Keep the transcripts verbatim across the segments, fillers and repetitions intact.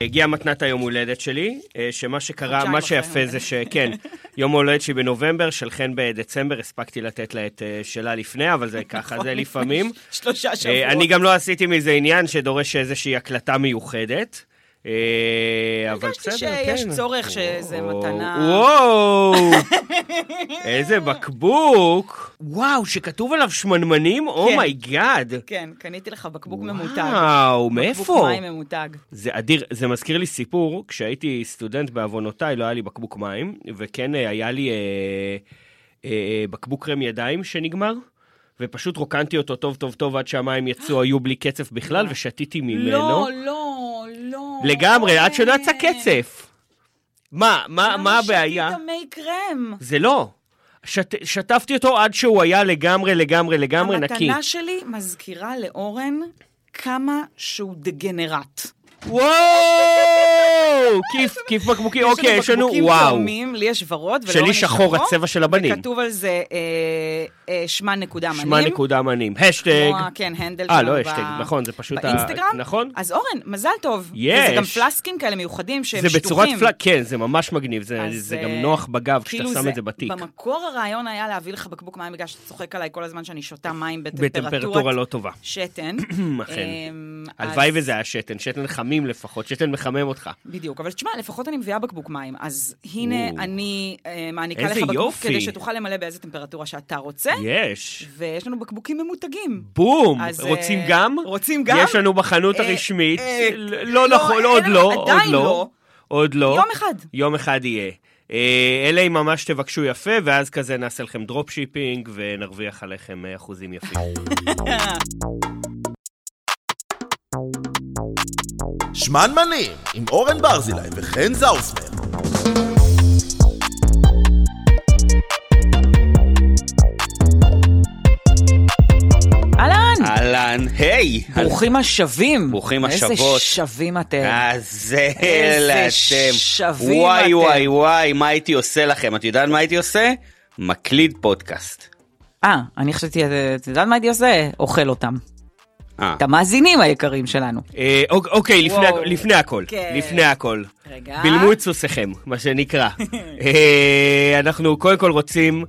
הגיעה מתנת היום הולדת שלי, שמה שקרה, מה שיפה זה שכן, יום הולדת שלי בנובמבר, שלכן בדצמבר, הספקתי לתת לה את שלה לפני, אבל זה ככה, זה לפעמים. שלושה שבועות. אני גם לא עשיתי מזה עניין שדורש איזושהי הקלטה מיוחדת. הרגשתי שיש צורך שזה מתנה. וואו, איזה בקבוק. וואו, שכתוב עליו שמנמנים, אומיי גאד. כן, קניתי לך בקבוק ממותג. וואו, מאיפה? בקבוק מים ממותג. זה אדיר, זה מזכיר לי סיפור, כשהייתי סטודנט בעוונותיי לא היה לי בקבוק מים, וכן היה לי בקבוק קרם ידיים שנגמר. ופשוט רוקנתי אותו טוב טוב טוב עד שהמים יצאו, היו בלי קצף בכלל, ושתיתי ממנו. לא, לא, לא. לגמרי, עד שלא יצא קצף. מה, מה, מה הבעיה? שתית מי קרם. זה לא. שתפתי אותו עד שהוא היה לגמרי, לגמרי, לגמרי נקי. המתנה שלי מזכירה לאורן כמה שהוא דגנרט. וואו, כיף, כיף בקבוקי, אוקיי, יש לנו, וואו. לי יש ורוד, שלי שחור, הצבע של הבנים. וכתוב על זה שמן נקודה מנים. שמן נקודה מנים, השטג. כן, הנדל. אה, לא, השטג, נכון, זה פשוט, באינסטגרם. נכון. אז אורן, מזל טוב. יש. וזה גם פלסקים כאלה מיוחדים שהם שטוחים. זה בצורת פלסק, כן, זה ממש מגניב, זה גם נוח בגב, כשאתה שם את זה בתיק. במקור הרעיון היה להביא לך בקבוק מים, בגלל שאתה צוחק עליי כל הזמן שאני שותה מים בטמפרטורה לא טובה. שתן. הלוואי וזה היה שתן, שתן חמים לפחות, שאתן מחמם אותך. בדיוק, אבל תשמע, לפחות אני מביאה בקבוק מים, אז הנה או. אני אה, מעניקה לך בקבוק יופי. כדי שתוכל למלא באיזה טמפרטורה שאתה רוצה. יש. ויש לנו בקבוקים ממותגים. בום! אז, רוצים אה, גם? רוצים גם? יש לנו בחנות אה, הרשמית. אה, לא, לא, נכון, לא, עוד לא. עדיין לא. לא. עוד לא. יום אחד. יום אחד יהיה. אלה אם ממש תבקשו יפה, ואז כזה נעשה לכם דרופ שיפינג, ונרוויח עליכם אחוזים יפים. שמנמנים, עם אורן ברזילי וחן זאוסמר. אהלן! אהלן, היי! ברוכים השווים! ברוכים השוות! איזה שווים אתם! אז אלה אתם! שווים וואי, אתם! וואי וואי וואי, מה הייתי עושה לכם? את יודעת מה הייתי עושה? מקליד פודקאסט. אה, אני חשבתי, את יודעת מה הייתי עושה? אוכל אותם. את המאזינים היקרים שלנו. אוקיי, לפני הכל, לפני הכל. בלמו את סוסיכם, מה שנקרא. אנחנו קודם כל רוצים,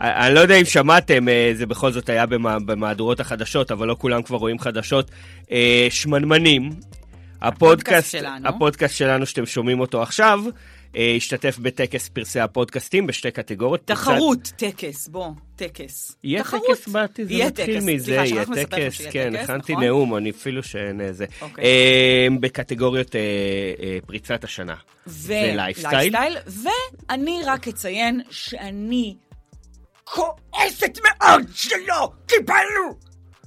אני לא יודע אם שמעתם, זה בכל זאת היה במהדורות החדשות, אבל לא כולם כבר רואים חדשות, שמנמנים, הפודקאסט שלנו שאתם שומעים אותו עכשיו, השתתף בטקס פרסי הפודקאסטים בשתי קטגוריות. תחרות, טקס, בוא, טקס. יהיה טקס, באתי, זה מתחיל מזה, יהיה טקס, כן, הכנתי נאום, אני אפילו שאין איזה. בקטגוריות פריצת השנה. ולייפסטייל. ואני רק אציין שאני כועסת מאוד שלא קיבלנו.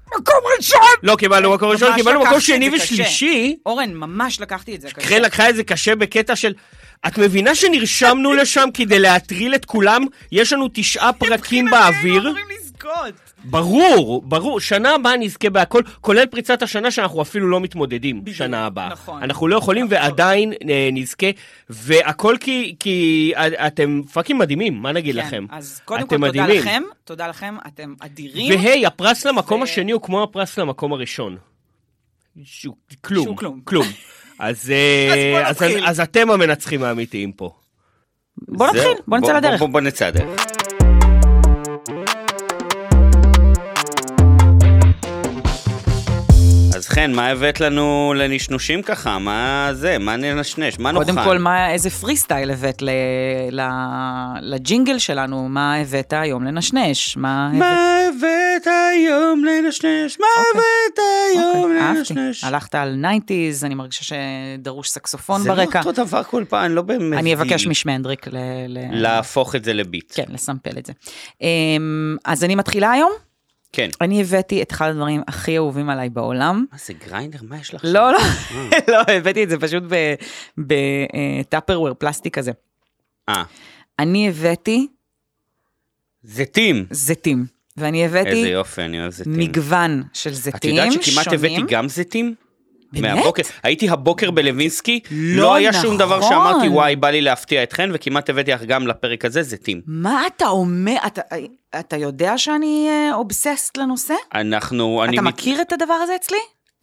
מקום ראשון! לא, קיבלנו מקום ראשון, קיבלנו מקום שני ושלישי. אורן, ממש לקחתי את זה קשה. קרן לקחה את זה קשה בקטע של... את מבינה שנרשמנו לשם כדי להטריל את כולם? יש לנו תשעה פרקים באוויר. הם אומרים לזכות. ברור, ברור. שנה הבאה נזכה בהכל, כולל פריצת השנה שאנחנו אפילו לא מתמודדים שנה הבאה. אנחנו לא יכולים ועדיין נזכה. והכל כי אתם פאקים מדהימים, מה נגיד לכם? אז קודם כל תודה לכם, תודה לכם, אתם אדירים. והי, הפרס למקום השני הוא כמו הפרס למקום הראשון. כלום, כלום. אז, אז, אז, אז אתם המנצחים האמיתיים פה. בוא נתחיל, בוא נצא לדרך. בוא, בוא, בוא נצא לדרך. אז כן, מה הבאת לנו לנשנושים ככה? מה זה? מה נשנש? מה נוכל? קודם כל, מה, איזה פריסטייל הבאת ל, ל, לג'ינגל שלנו? מה הבאת היום לנשנש? מה הבאת, מה הבאת היום לנשנש? מה okay. הבאת היום okay. לנשנש? אהבתי. הלכת על ניינטיז, אני מרגישה שדרוש סקסופון זה ברקע. זה לא אותו דבר כל פעם, לא באמת. אני אבקש משמנדריק. ל, ל... להפוך את זה לביט. כן, לסמפל את זה. אז אני מתחילה היום? כן. אני הבאתי את אחד הדברים הכי אהובים עליי בעולם. מה זה גריינדר? מה יש לך? לא, לא, לא, הבאתי את זה פשוט בטאפרוור פלסטיק כזה. אה. אני הבאתי... זיתים. זיתים. ואני הבאתי... איזה יופי, אני אוהב זיתים. מגוון של זיתים שונים. את יודעת שכמעט הבאתי גם זיתים? באמת? הייתי הבוקר בלווינסקי, לא היה שום דבר שאמרתי, וואי, בא לי להפתיע אתכן, וכמעט הבאתי אך גם לפרק הזה זיתים. מה אתה אומר? אתה יודע שאני אובססט לנושא? אנחנו... אתה מכיר את הדבר הזה אצלי?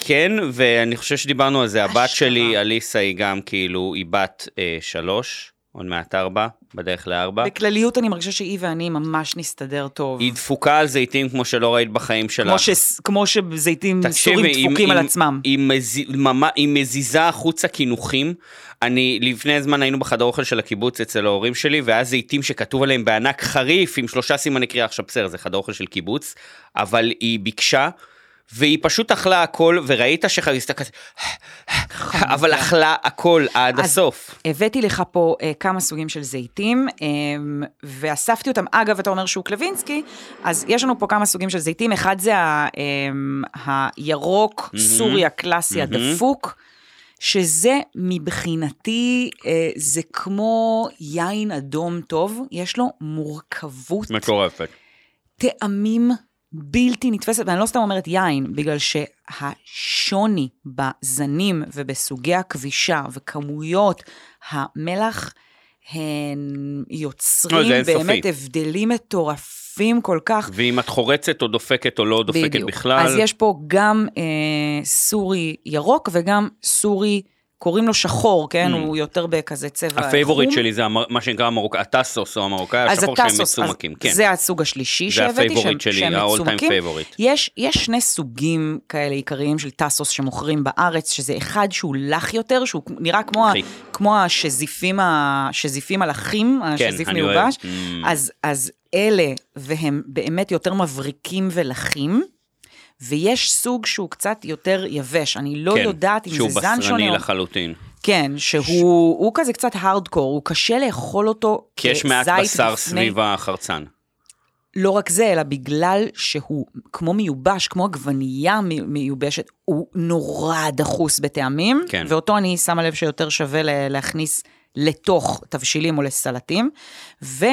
כן, ואני חושב שדיברנו על זה, הבת שלי, אליסה, היא גם כאילו, היא בת שלוש, עוד מעט ארבע, בדרך לארבע. בכלליות אני מרגישה שהיא ואני ממש נסתדר טוב. היא דפוקה על זיתים כמו שלא ראית בחיים שלה. כמו שזיתים סורים דפוקים על עצמם. היא מזיזה החוצה כינוכים. אני, לפני הזמן היינו בחדר אוכל של הקיבוץ אצל ההורים שלי, ואז זיתים שכתוב עליהם בענק חריף, עם שלושה סימני קריאה, עכשיו בסדר, זה חדר אוכל של קיבוץ, אבל היא ביקשה, והיא פשוט אכלה הכל, וראית שחריסתה כזה, אבל אכלה הכל עד הסוף. הבאתי לך פה כמה סוגים של זיתים, ואספתי אותם, אגב, אתה אומר שהוא קלווינסקי, אז יש לנו פה כמה סוגים של זיתים, אחד זה הירוק, סורי הקלאסי הדפוק, שזה מבחינתי, זה כמו יין אדום טוב, יש לו מורכבות. מטורפת. טעמים בלתי נתפסת, ואני לא סתם אומרת יין, בגלל שהשוני בזנים ובסוגי הכבישה וכמויות המלח, הן יוצרים לא, באמת הבדלים מטורפים כל כך. ואם את חורצת או דופקת או לא דופקת בדיוק. בכלל. אז יש פה גם אה, סורי ירוק וגם סורי, קוראים לו שחור, כן? Mm. הוא יותר בכזה צבע. הפייבוריט שלי זה המר... מה שנקרא המרוק... הטסוס או המרוקאי, השחור שהם מצומקים. כן. זה הסוג השלישי שהבאתי, שהם מצומקים. זה הפייבוריט שלי, ה-all-time favorite. יש, יש שני סוגים כאלה עיקריים של טסוס שמוכרים בארץ, שזה אחד שהוא לח יותר, שהוא נראה כמו, ה... כמו השזיפים, ה... השזיפים הלחים, השזיף כן, מיובש. Mm. אז, אז אלה, והם באמת יותר מבריקים ולחים, ויש סוג שהוא קצת יותר יבש, אני לא כן, יודעת אם זה זן שונה. שהוא בשרני לחלוטין. כן, שהוא ש... הוא כזה קצת הארדקור, הוא קשה לאכול אותו כזית. כי יש מעט בשר בפני... סביב החרצן. לא רק זה, אלא בגלל שהוא כמו מיובש, כמו הגווניה מיובשת, הוא נורא דחוס בטעמים, כן. ואותו אני שמה לב שיותר שווה להכניס לתוך תבשילים או לסלטים, ו...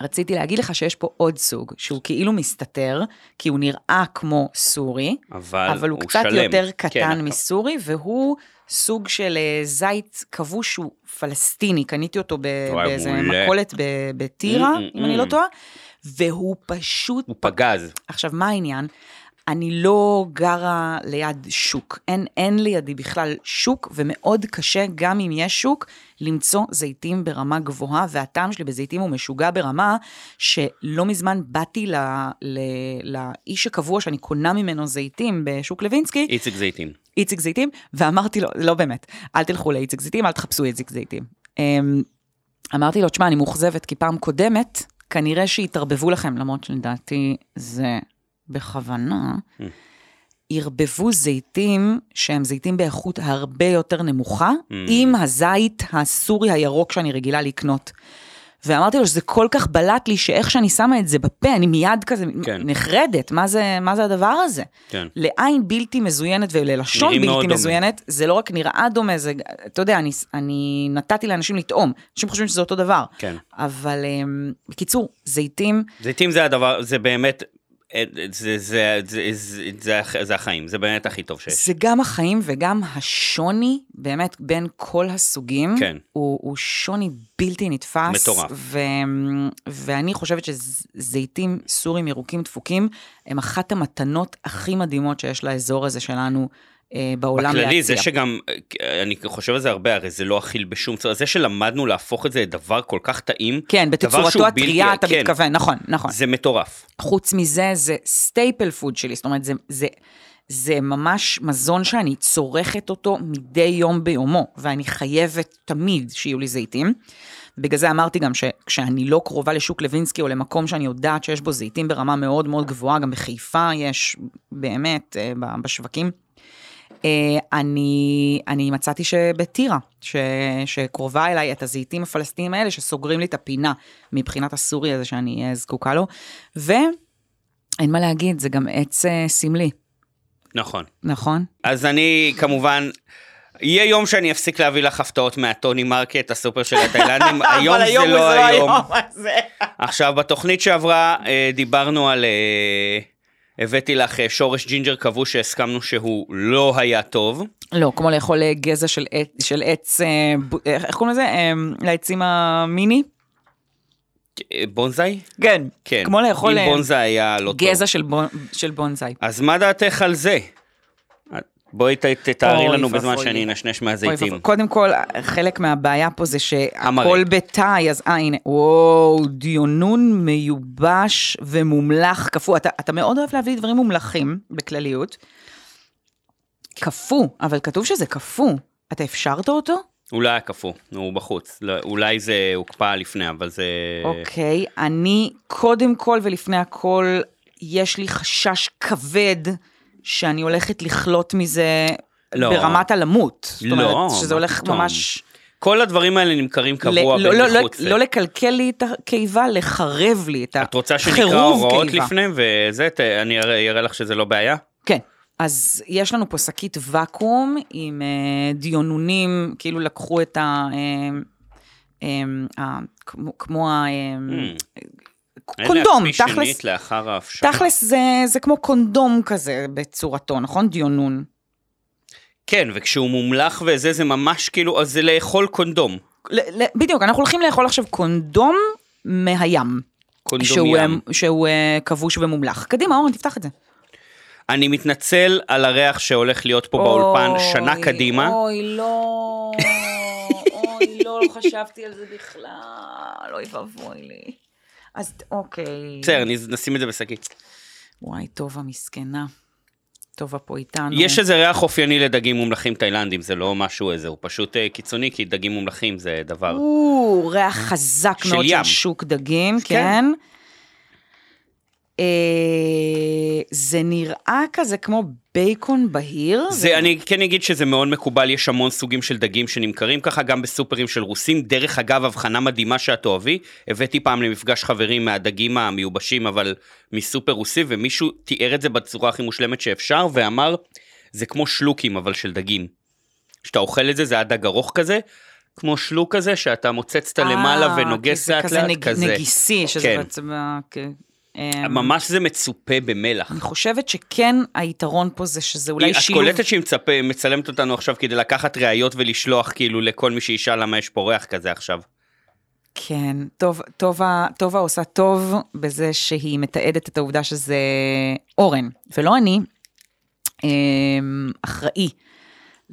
רציתי להגיד לך שיש פה עוד סוג, שהוא כאילו מסתתר, כי הוא נראה כמו סורי, אבל, אבל הוא, הוא קצת שלם. יותר קטן כן, מסורי, והוא סוג של זית כבוש שהוא פלסטיני, קניתי אותו באיזה מכולת בטירה, mm-hmm. אם אני לא טועה, והוא פשוט... הוא פגז. עכשיו, מה העניין? אני לא גרה ליד שוק, אין, אין לידי בכלל שוק, ומאוד קשה, גם אם יש שוק, למצוא זיתים ברמה גבוהה, והטעם שלי בזיתים הוא משוגע ברמה, שלא מזמן באתי ל, ל, לאיש הקבוע, שאני קונה ממנו זיתים בשוק לוינסקי. איציק זיתים. איציק זיתים, ואמרתי לו, לא באמת, אל תלכו לאיציק זיתים, אל תחפשו איציק זיתים. אמרתי לו, תשמע, אני מוכזבת, כי פעם קודמת, כנראה שהתערבבו לכם, למרות שלדעתי זה... בכוונה, mm. ירבבו זיתים שהם זיתים באיכות הרבה יותר נמוכה, mm. עם הזית הסורי הירוק שאני רגילה לקנות. ואמרתי לו שזה כל כך בלט לי, שאיך שאני שמה את זה בפה, אני מיד כזה כן. נחרדת, מה זה, מה זה הדבר הזה? כן. לעין בלתי מזוינת וללשון בלתי מזוינת, דומה. זה לא רק נראה דומה, זה, אתה יודע, אני, אני נתתי לאנשים לטעום, אנשים חושבים שזה אותו דבר. כן. אבל בקיצור, זיתים... זיתים זה הדבר, זה באמת... זה, זה, זה, זה, זה, זה החיים, זה באמת הכי טוב שיש. זה גם החיים וגם השוני, באמת בין כל הסוגים, כן. הוא, הוא שוני בלתי נתפס. מטורף. ו, ואני חושבת שזיתים סורים ירוקים דפוקים, הם אחת המתנות הכי מדהימות שיש לאזור הזה שלנו, בעולם להציע. בכללי, זה שגם, אני חושב על זה הרבה, הרי זה לא אכיל בשום צורה, זה שלמדנו להפוך את זה לדבר כל כך טעים. כן, בתצורתו הטריה, אתה מתכוון, נכון, נכון. זה מטורף. חוץ מזה, זה סטייפל פוד שלי, זאת אומרת, זה ממש מזון שאני צורכת אותו מדי יום ביומו, ואני חייבת תמיד שיהיו לי זיתים. בגלל זה אמרתי גם שכשאני לא קרובה לשוק לוינסקי, או למקום שאני יודעת שיש בו זיתים ברמה מאוד מאוד גבוהה, גם בחיפה יש באמת בשווקים אני, אני מצאתי שבטירה, ש, שקרובה אליי את הזיתים הפלסטינים האלה, שסוגרים לי את הפינה מבחינת הסורי הזה שאני זקוקה לו, ואין מה להגיד, זה גם עץ סמלי. נכון. נכון. אז אני כמובן... יהיה יום שאני אפסיק להביא לך הפתעות מהטוני מרקט, הסופר של התאילנדים, היום זה לא היום. עכשיו, בתוכנית שעברה דיברנו על... הבאתי לך שורש ג'ינג'ר כבוש שהסכמנו שהוא לא היה טוב. לא, כמו לאכול גזע של עץ, של עץ איך קוראים לזה? לעצים המיני? בונזאי? כן. כן. כמו לאכול... אם בונזאי היה לא טוב. גזע של בונזאי. אז מה דעתך על זה? בואי תתארי לנו בזמן שאני נשנש מהזיתים. קודם כל, חלק מהבעיה פה זה שהכל בתאי, אז הנה, וואו, דיונון מיובש ומומלח, קפוא. אתה מאוד אוהב להביא דברים מומלחים, בכלליות. קפוא, אבל כתוב שזה קפוא. אתה אפשרת אותו? אולי היה קפוא, הוא בחוץ. אולי זה הוקפא לפני, אבל זה... אוקיי, אני קודם כל ולפני הכל, יש לי חשש כבד, שאני הולכת לחלוט מזה לא. ברמת הלמות. זאת אומרת, לא, שזה הולך לא. ממש... כל הדברים האלה נמכרים קבוע ל- לא, לא, לא לקלקל לי את הקיבה, לחרב לי את החירוב קיבה. את רוצה שנקרא הוראות לפני, וזה, ת, אני אראה לך שזה לא בעיה? כן. אז יש לנו פה שקית וקום, עם אה, דיונונים, כאילו לקחו את ה... אה, אה, אה, כמו, כמו ה... אה, קונדום, תכלס, תכלס זה, זה כמו קונדום כזה בצורתו, נכון? דיונון. כן, וכשהוא מומלח וזה, זה ממש כאילו, אז זה לאכול קונדום. ל- ל- בדיוק, אנחנו הולכים לאכול עכשיו קונדום מהים. קונדום שהוא, ים. שהוא uh, כבוש ומומלח. קדימה, אורן, תפתח את זה. אני מתנצל על הריח שהולך להיות פה אוי, באולפן שנה אוי, קדימה. אוי, לא, אוי, לא, לא חשבתי על זה בכלל, אוי ואבוי לי. אז אוקיי. בסדר, נשים את זה בשקית. וואי, טובה מסכנה. טובה פה איתנו. יש איזה ריח אופייני לדגים מומלחים תאילנדים, זה לא משהו איזה, הוא פשוט קיצוני, כי דגים מומלחים זה דבר... או, ריח חזק מאוד של שוק דגים, כן. זה נראה כזה כמו בייקון בהיר. אני כן אגיד שזה מאוד מקובל, יש המון סוגים של דגים שנמכרים ככה, גם בסופרים של רוסים. דרך אגב, הבחנה מדהימה שאת אוהבי, הבאתי פעם למפגש חברים מהדגים המיובשים, אבל מסופר רוסי, ומישהו תיאר את זה בצורה הכי מושלמת שאפשר, ואמר, זה כמו שלוקים, אבל של דגים. כשאתה אוכל את זה, זה היה דג ארוך כזה, כמו שלוק כזה, שאתה מוצצת למעלה ונוגס לאט לאט כזה. נגיסי, שזה בעצמה... ממש זה מצופה במלח. אני חושבת שכן, היתרון פה זה שזה אולי שילוב. את קולטת שהיא מצפה, מצלמת אותנו עכשיו כדי לקחת ראיות ולשלוח כאילו לכל מי שישאל למה יש פה ריח כזה עכשיו. כן, טובה עושה טוב בזה שהיא מתעדת את העובדה שזה אורן, ולא אני, אחראי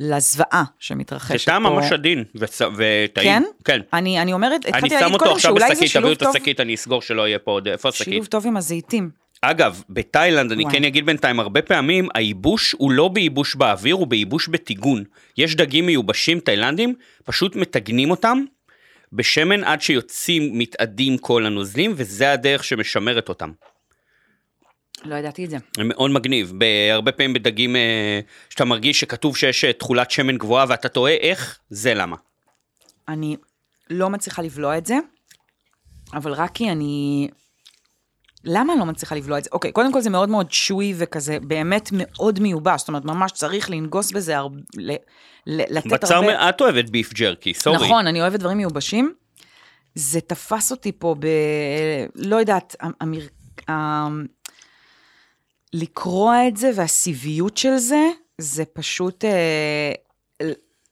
לזוועה שמתרחשת פה. זה טעם ממש עדין וטעים. כן? כן. אני אומרת, אני שם אותו עכשיו בשקית, תביאו את השקית, אני אסגור שלא יהיה פה עוד איפה השקית. שילוב טוב עם הזיתים. אגב, בתאילנד, אני כן אגיד בינתיים, הרבה פעמים, הייבוש הוא לא בייבוש באוויר, הוא בייבוש בטיגון. יש דגים מיובשים תאילנדים, פשוט מתגנים אותם בשמן עד שיוצאים מתאדים כל הנוזלים, וזה הדרך שמשמרת אותם. לא ידעתי את זה. מאוד מגניב, בהרבה פעמים בדגים שאתה מרגיש שכתוב שיש תחולת שמן גבוהה, ואתה טועה איך, זה למה. אני לא מצליחה לבלוע את זה, אבל רק כי אני... למה לא מצליחה לבלוע את זה? אוקיי, קודם כל זה מאוד מאוד שוי וכזה, באמת מאוד מיובש, זאת אומרת, ממש צריך לנגוס בזה, הר... ל... לתת בצר הרבה... בצער, את אוהבת ביף ג'רקי, סורי. נכון, אני אוהבת דברים מיובשים, זה תפס אותי פה ב... לא יודעת, המיר... לקרוא את זה והסיביות של זה, זה פשוט, אה,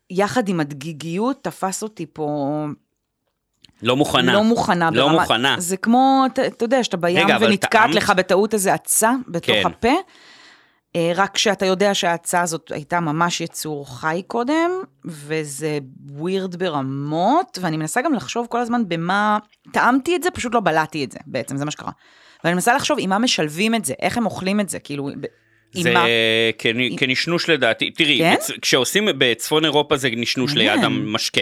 יחד עם הדגיגיות, תפס אותי פה... לא מוכנה. לא מוכנה. לא ברמה, מוכנה. זה כמו, אתה יודע, שאתה בים רגע, ונתקעת לך בטעות הזה עצה, בתוך כן. הפה, אה, רק שאתה יודע שהעצה הזאת הייתה ממש יצור חי קודם, וזה ווירד ברמות, ואני מנסה גם לחשוב כל הזמן במה... טעמתי את זה, פשוט לא בלעתי את זה, בעצם, זה מה שקרה. ואני מנסה לחשוב, עם מה משלבים את זה? איך הם אוכלים את זה? כאילו, זה מה... כנשנוש לדעתי. תראי, כן? בצ... כשעושים בצפון אירופה זה נשנוש כן. ליד המשקה.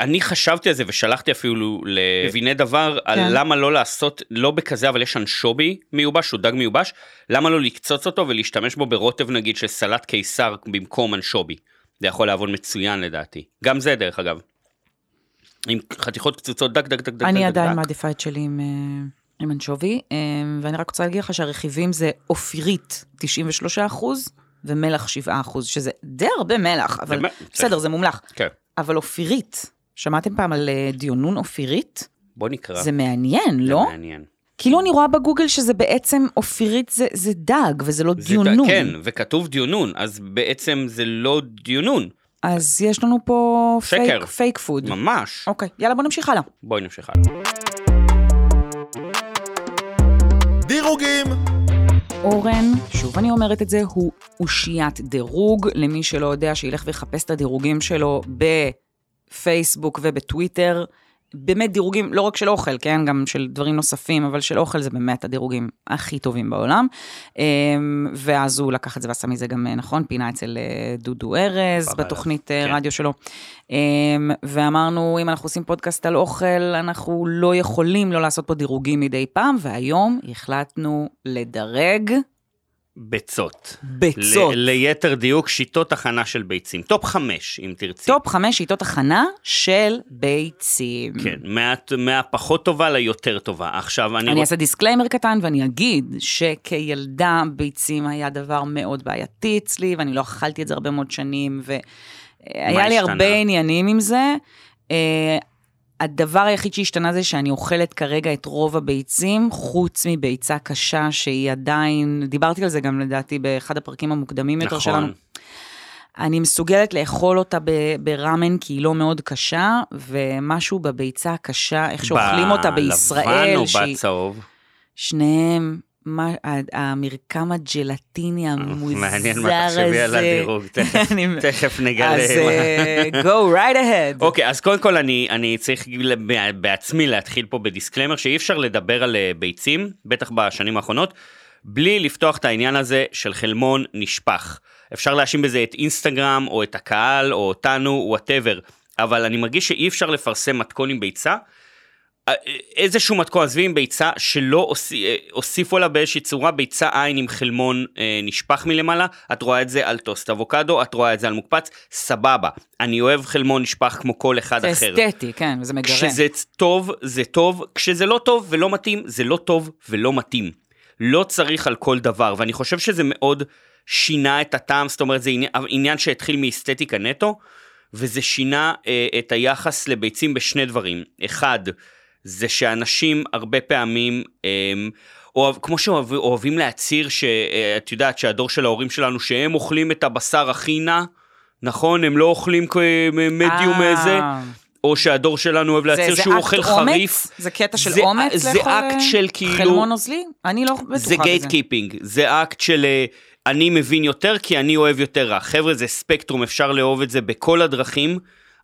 אני חשבתי על זה ושלחתי אפילו לביני דבר, כן. על למה לא לעשות, לא בכזה, אבל יש אנשובי מיובש, הוא דג מיובש, למה לא לקצוץ אותו ולהשתמש בו ברוטב נגיד של סלט קיסר במקום אנשובי. זה יכול לעבוד מצוין לדעתי. גם זה דרך אגב. עם חתיכות קצוצות דק, דק, דק, דק. אני דק, עדיין דק. מעדיפה את שלי עם... עם אנשובי, ואני רק רוצה להגיד לך שהרכיבים זה אופירית תשעים ושלושה אחוז, ומלח שבעה אחוז, שזה די הרבה מלח, אבל בסדר, זה מומלח. כן. אבל אופירית, שמעתם פעם על דיונון אופירית? בוא נקרא. זה מעניין, לא? זה מעניין. כאילו אני רואה בגוגל שזה בעצם אופירית זה דג, וזה לא דיונון. כן, וכתוב דיונון, אז בעצם זה לא דיונון. אז יש לנו פה פייק פוד. ממש. אוקיי, יאללה, בוא נמשיך הלאה. בואי נמשיך הלאה. דירוגים אורן, שוב אני אומרת את זה, הוא אושיית דירוג, למי שלא יודע שילך ויחפש את הדירוגים שלו בפייסבוק ובטוויטר, באמת דירוגים, לא רק של אוכל, כן, גם של דברים נוספים, אבל של אוכל זה באמת הדירוגים הכי טובים בעולם, ואז הוא לקח את זה ועשה מזה גם, נכון, פינה אצל דודו ארז, בתוכנית רדיו שלו, ואמרנו, אם אנחנו עושים פודקאסט על אוכל, אנחנו לא יכולים לא לעשות פה דירוגים מדי פעם, והיום החלטנו לדרג ביצות. ביצות. ל- ליתר דיוק, שיטות הכנה של ביצים. טופ חמש, אם תרצי. טופ חמש, שיטות הכנה של ביצים. כן, מהפחות טובה ליותר טובה. עכשיו אני... אני אעשה דיסקליימר קטן, ואני אגיד שכילדה ביצים היה דבר מאוד בעייתי אצלי, ואני לא אכלתי את זה הרבה מאוד שנים, והיה לי הרבה עניינים עם זה. הדבר היחיד שהשתנה זה שאני אוכלת כרגע את רוב הביצים, חוץ מביצה קשה שהיא עדיין, דיברתי על זה גם לדעתי באחד הפרקים המוקדמים יותר שלנו. אני מסוגלת לאכול אותה ברמן כי היא לא מאוד קשה, ומשהו בביצה הקשה, איך שאוכלים אותה בישראל. בלבן או בצהוב? שניהם. המרקם הג'לטיני המוזר הזה. מעניין מה תחשבי על הדירוג, תכף נגלה. אז go right ahead. אוקיי, אז קודם כל אני צריך בעצמי להתחיל פה בדיסקלמר, שאי אפשר לדבר על ביצים, בטח בשנים האחרונות, בלי לפתוח את העניין הזה של חלמון נשפך. אפשר להאשים בזה את אינסטגרם, או את הקהל, או אותנו, whatever, אבל אני מרגיש שאי אפשר לפרסם מתכון עם ביצה, איזשהו מתכון עזבי עם ביצה שלא הוסיפו לה באיזושהי צורה ביצה עין עם חלמון אה, נשפך מלמעלה, את רואה את זה על טוסט אבוקדו, את רואה את זה על מוקפץ, סבבה, אני אוהב חלמון נשפך כמו כל אחד אחר. זה אסתטי, כן, וזה מגרן. כשזה טוב, זה טוב, כשזה לא טוב ולא מתאים, זה לא טוב ולא מתאים. לא צריך על כל דבר, ואני חושב שזה מאוד שינה את הטעם, זאת אומרת, זה עניין, עניין שהתחיל מאסתטיקה נטו, וזה שינה אה, את היחס לביצים בשני דברים. אחד, זה שאנשים הרבה פעמים, אוהב, כמו שאוהבים שאוהב, להציר, שאת יודעת שהדור של ההורים שלנו, שהם אוכלים את הבשר הכי נע, נכון? הם לא אוכלים מדיום איזה, או שהדור שלנו אוהב להציר זה, שהוא זה אוכל חריף. זה קטע של זה, אומץ? זה, זה אקט של כאילו... חלמון עוזלי? אני לא בטוחה בזה. זה גייטקיפינג, זה אקט של... אני מבין יותר כי אני אוהב יותר רע. חבר'ה, זה ספקטרום, אפשר לאהוב את זה בכל הדרכים,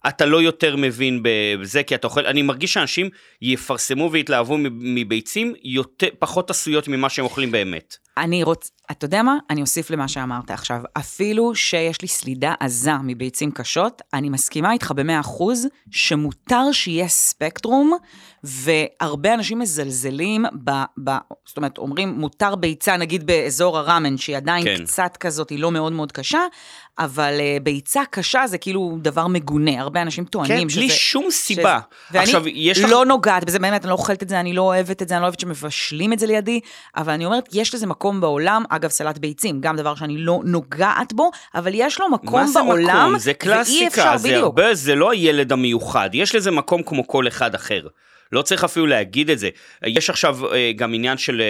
אתה לא יותר מבין בזה, כי אתה אוכל, אני מרגיש שאנשים יפרסמו ויתלהבו מביצים, יותר, פחות עשויות ממה שהם אוכלים באמת. אני רוצ... אתה יודע מה? אני אוסיף למה שאמרת עכשיו. אפילו שיש לי סלידה עזה מביצים קשות, אני מסכימה איתך ב-מאה אחוז שמותר שיהיה ספקטרום, והרבה אנשים מזלזלים, ב... ב... זאת אומרת, אומרים, מותר ביצה, נגיד באזור הרמן, שהיא עדיין כן. קצת כזאת, היא לא מאוד מאוד קשה, אבל uh, ביצה קשה זה כאילו דבר מגונה, הרבה אנשים טוענים כן, שזה... כן, בלי שום סיבה. ש... ואני עכשיו, יש לא לך... נוגעת בזה, באמת, אני לא אוכלת את זה, אני לא אוהבת את זה, אני לא אוהבת שמבשלים את זה לידי, אבל אני אומרת, יש לזה מקום בעולם, אגב, סלט ביצים, גם דבר שאני לא נוגעת בו, אבל יש לו מקום בעולם, מקום? זה קלאסיקה, זה בדיוק. הרבה, זה לא הילד המיוחד, יש לזה מקום כמו כל אחד אחר, לא צריך אפילו להגיד את זה, יש עכשיו גם עניין של...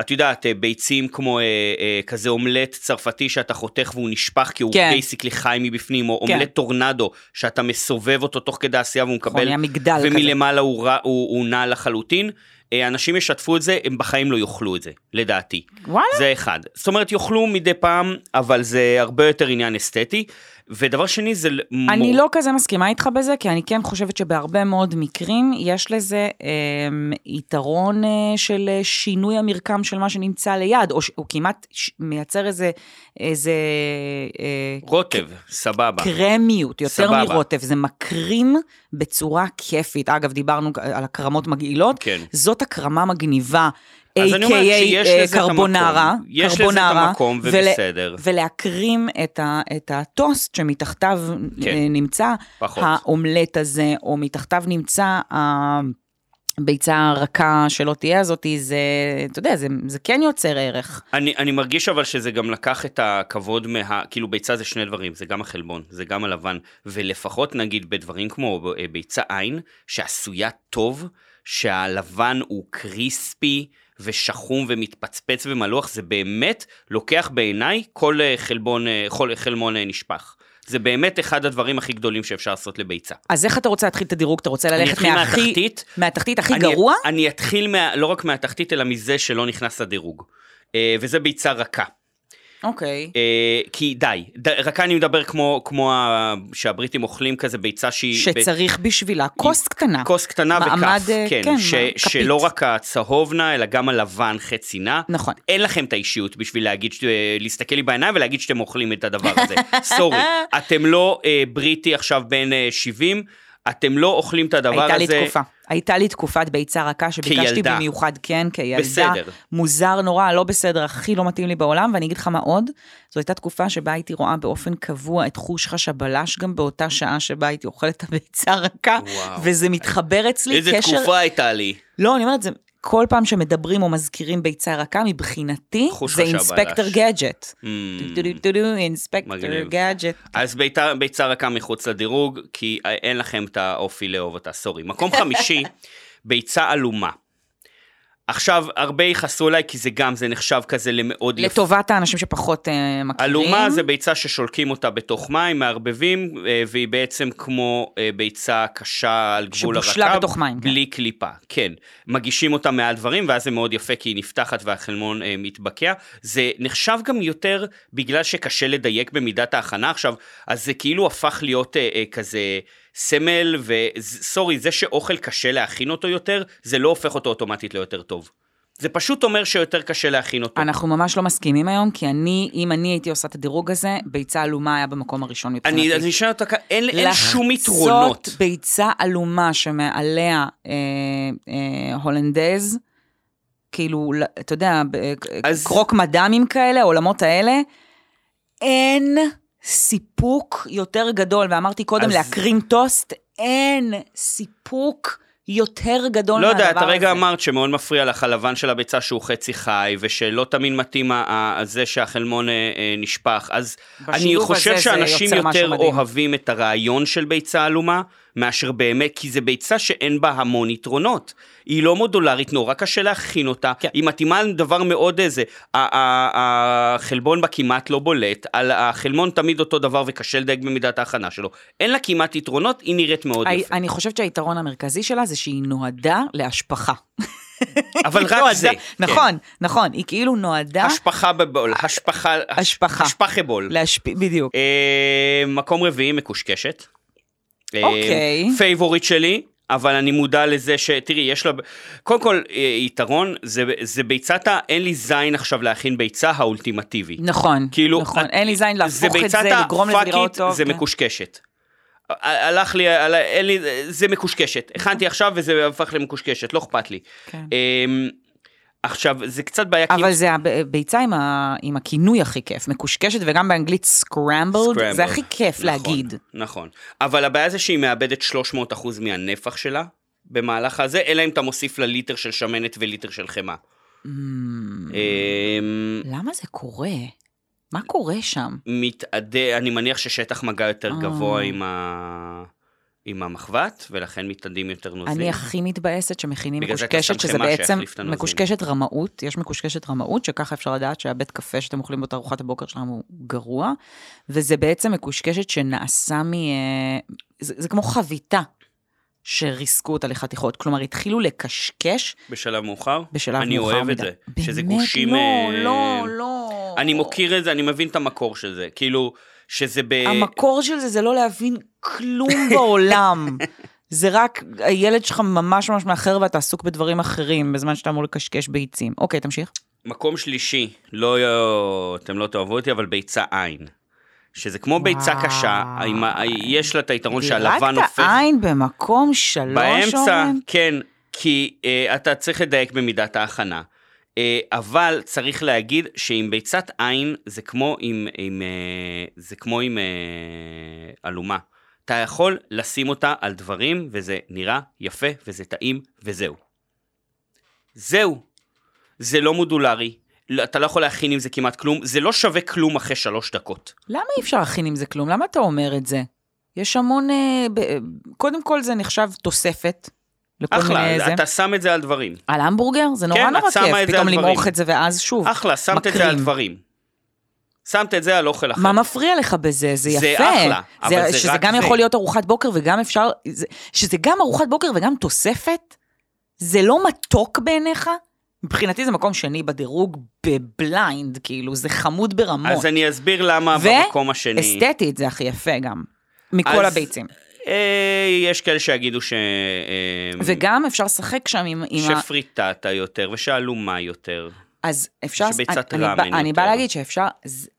את יודעת, ביצים כמו אה, אה, כזה אומלט צרפתי שאתה חותך והוא נשפך, כי הוא כן. בייסיקלי חי מבפנים, או כן. אומלט טורנדו, שאתה מסובב אותו תוך כדי עשייה, והוא מקבל, ומלמעלה הוא, הוא, הוא נע לחלוטין, אה, אנשים ישתפו את זה, הם בחיים לא יאכלו את זה, לדעתי. וואלה? זה אחד. זאת אומרת, יאכלו מדי פעם, אבל זה הרבה יותר עניין אסתטי, ודבר שני זה... אני מ... לא כזה מסכימה איתך בזה, כי אני כן חושבת שבהרבה מאוד מקרים, יש לזה אה, יתרון אה, של שינוי המרקם של מה שנמצא ליד, או הוא כמעט ש... מייצר איזה... איזה אה, רוטב, ק... סבבה. קרמיות, יותר סבבה. מרוטב, זה מקרים בצורה כיפית. אגב, דיברנו על הקרמות מגעילות, כן. זאת הקרמה מגניבה, איי קיי איי קרבונרה, קרבונרה, ולהקרים את הטוסט שמתחתיו נמצא האומלט הזה, או מתחתיו נמצא הביצה הרכה שלא תהיה הזאת, זה, אתה יודע, זה כן יוצר ערך. אני מרגיש אבל שזה גם לקח את הכבוד, כאילו ביצה זה שני דברים, זה גם החלבון, זה גם הלבן, ולפחות נגיד בדברים כמו ביצה עין, שעשויה טוב, שהלבן הוא קריספי, ושחום ומתפצפץ ומלוח, זה באמת לוקח בעיניי כל חלבון, כל חלמון נשפך. זה באמת אחד הדברים הכי גדולים שאפשר לעשות לביצה. אז איך אתה רוצה להתחיל את הדירוג? אתה רוצה ללכת מהתחתית? מהתחתית הכי גרוע? אני אתחיל לא רק מהתחתית, אלא מזה שלא נכנס לדירוג. וזה ביצה רכה. אוקיי. כי די, רכה אני מדבר כמו שהבריטים אוכלים כזה ביצה שהיא... שצריך בשבילה, כוס קטנה. כוס קטנה וכף, כן, שלא רק הצהובנה, אלא גם הלבן חצי נע. נכון. אין לכם את האישיות בשביל להסתכל לי בעיניים ולהגיד שאתם אוכלים את הדבר הזה. סורי, אתם לא בריטי עכשיו בין שבעים, אתם לא אוכלים את הדבר הזה. הייתה לי תקופה. הייתה לי תקופת ביצה רכה שביקשתי במיוחד, כן, כילדה, מוזר נורא, לא בסדר, הכי לא מתאים לי בעולם, ואני אגיד לך מה עוד, זו הייתה תקופה שבה הייתי רואה באופן קבוע את חוש חש הבלש, גם באותה שעה שבה הייתי אוכלת את הביצה רכה, וזה מתחבר אצלי קשר... איזה תקופה הייתה לי? לא, אני אומרת, זה... כל פעם שמדברים או מזכירים ביצה רכה, מבחינתי, זה אינספקטור גאדג'ט. אינספקטור גאדג'ט. אז ביצה רכה מחוץ לדירוג, כי אין לכם את האופי לאהוב אותה, סורי. מקום חמישי, ביצה אלומה. עכשיו, הרבה ייחסו אליי, כי זה גם, זה נחשב כזה למאוד... לטובת האנשים שפחות מכירים. אלומה זה ביצה ששולקים אותה בתוך מים, מערבבים, והיא בעצם כמו ביצה קשה על גבול הרקב. שבושלה בתוך מים. בלי קליפה, כן. מגישים אותה מעל דברים, ואז זה מאוד יפה, כי היא נפתחת והחלמון מתבקע. זה נחשב גם יותר, בגלל שקשה לדייק במידת ההכנה עכשיו, אז זה כאילו הפך להיות כזה... סמל, וסורי, זה שאוכל קשה להכין אותו יותר, זה לא הופך אותו אוטומטית ליותר טוב. זה פשוט אומר שיותר קשה להכין אותו. אנחנו ממש לא מסכימים היום, כי אני, אם אני הייתי עושה את הדירוג הזה, ביצה אלומה היה במקום הראשון מבחינתי. אני אשאל אותה, אין שום יתרונות. זאת ביצה אלומה שמעליה הולנדז, כאילו, אתה יודע, קרוק מדמים כאלה, עולמות האלה, אין... סיפוק יותר גדול, ואמרתי קודם להקרים טוסט, אין סיפוק יותר גדול מהדבר הזה. לא יודע, אתה רגע אמרת שמאוד מפריע לך הלבן של הביצה שהוא חצי חי, ושלא תמיד מתאים זה שהחלמון נשפח, אז אני חושב שאנשים יותר אוהבים את הרעיון של ביצה אלומה, מאשר באמת, כי זה ביצה שאין בה המון יתרונות, היא לא מודולרית, נורא קשה להכין אותה, היא מתאימה לדבר מאוד איזה, החלבון בה כמעט לא בולט, החלמון תמיד אותו דבר וקשה לדייק במידת ההכנה שלו, אין לה כמעט יתרונות, היא נראית מאוד יפה. אני חושבת שהיתרון המרכזי שלה זה שהיא נועדה להשפחה. אבל רק זה. נכון, נכון, היא כאילו נועדה. השפחה בבול, השפחה, השפחה בול. בדיוק. מקום רביעי מקושקשת. אוקיי. פייבורית שלי, אבל אני מודע לזה שתראי, יש לה, קודם כל יתרון, זה, זה ביצת ה, אין לי זין עכשיו להכין ביצה האולטימטיבי. נכון, כאילו, נכון, את, אין לי זין להפוך את זה, לגרום לזה לראות טוב. זה מקושקשת. הלך לי, אין לי, זה מקושקשת. הכנתי עכשיו וזה הפך למקושקשת, לא אכפת לי. כן. עכשיו, זה קצת בעיה... אבל זה הביצה עם הכינוי הכי כיף, מקושקשת, וגם באנגלית scrambled, זה הכי כיף להגיד. נכון, אבל הבעיה זה שהיא מאבדת שלוש מאות אחוז מהנפח שלה, במהלך הזה, אלא אם אתה מוסיף לליטר של שמנת וליטר של חמה. למה זה קורה? מה קורה שם? מתעדה, אני מניח ששטח מגע יותר גבוה עם ה... עם המחוות, ולכן מתעדים יותר נוזלים. אני הכי מתבאסת שמכינים מקושקשת, שזה בעצם מקושקשת רמאות, יש מקושקשת רמאות, שככה אפשר לדעת שהבית קפה שאתם אוכלים באותה ארוחת הבוקר שלנו הוא גרוע, וזה בעצם מקושקשת שנעשה מ... זה, זה כמו חביתה, שריסקו אותה לחתיכות, כלומר התחילו לקשקש. בשלב מאוחר? בשלב מאוחר. אני אוהב את זה, שזה גושים... באמת, לא, לא. אני מוכיר את זה, אני מבין את המקור של זה, כאילו... שזה ב... המקור של זה זה לא להבין כלום בעולם, זה רק הילד שלך ממש ממש מאחר ואתה עסוק בדברים אחרים בזמן שאתה אמור לקשקש ביצים. אוקיי, תמשיך. מקום שלישי, לא, אתם לא תאהבו אותי, אבל ביצה עין, שזה כמו ביצה קשה, יש לה את היתרון שהלבן הופך. דירקת עין במקום שלוש? באמצע, כן, כי אתה צריך לדייק במידת ההכנה. אבל צריך להגיד שעם ביצת עין זה כמו עם, עם, זה כמו עם אלומה. אתה יכול לשים אותה על דברים וזה נראה יפה וזה טעים וזהו. זהו. זה לא מודולרי. אתה לא יכול להכין עם זה כמעט כלום. זה לא שווה כלום אחרי שלוש דקות. למה אי אפשר להכין עם זה כלום? למה אתה אומר את זה? יש המון... קודם כל זה נחשב תוספת. אחלה, אתה שם את זה על דברים. על המבורגר? זה נורא נורא כיף, פתאום למרוך את זה ואז שוב. אחלה, שמת את זה על דברים. שמת את זה על אוכל אחר. מה מפריע לך בזה? זה יפה. זה אחלה, אבל זה רק זה. שזה גם יכול להיות ארוחת בוקר וגם אפשר, שזה גם ארוחת בוקר וגם תוספת? זה לא מתוק בעיניך? מבחינתי זה מקום שני בדירוג בבליינד, כאילו, זה חמוד ברמות. אז אני אסביר למה ו- במקום השני. ואסתטית זה הכי יפה גם, מכל אז... הביצים. יש כאלה שיגידו ש... וגם אפשר לשחק שם עם... שפריטטה יותר, ושעלומה יותר. אז אפשר... שביצת רעמן יותר. אני בא להגיד שאפשר...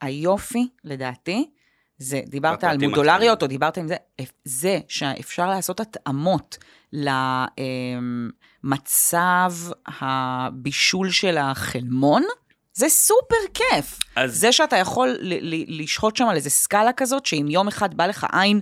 היופי, לדעתי, זה, דיברת על מודולריות, או דיברת עם זה, זה שאפשר לעשות התאמות למצב הבישול של החלמון, זה סופר כיף. זה שאתה יכול לשחוט שם על איזה סקאלה כזאת, שאם יום אחד בא לך עין...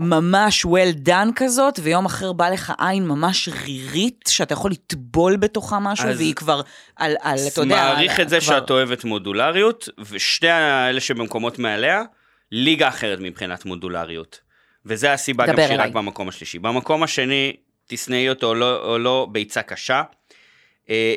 ממש well done כזאת, ויום אחר בא לך עין ממש רירית, שאתה יכול לטבול בתוכה משהו, והיא כבר על, על, אתה יודע... מעריך את זה שאת אוהבת מודולריות, ושתי האלה שבמקומות מעליה, ליגה אחרת מבחינת מודולריות. וזה הסיבה גם שרק במקום השלישי. במקום השני, תסנאי אותו או לא, ביצה קשה,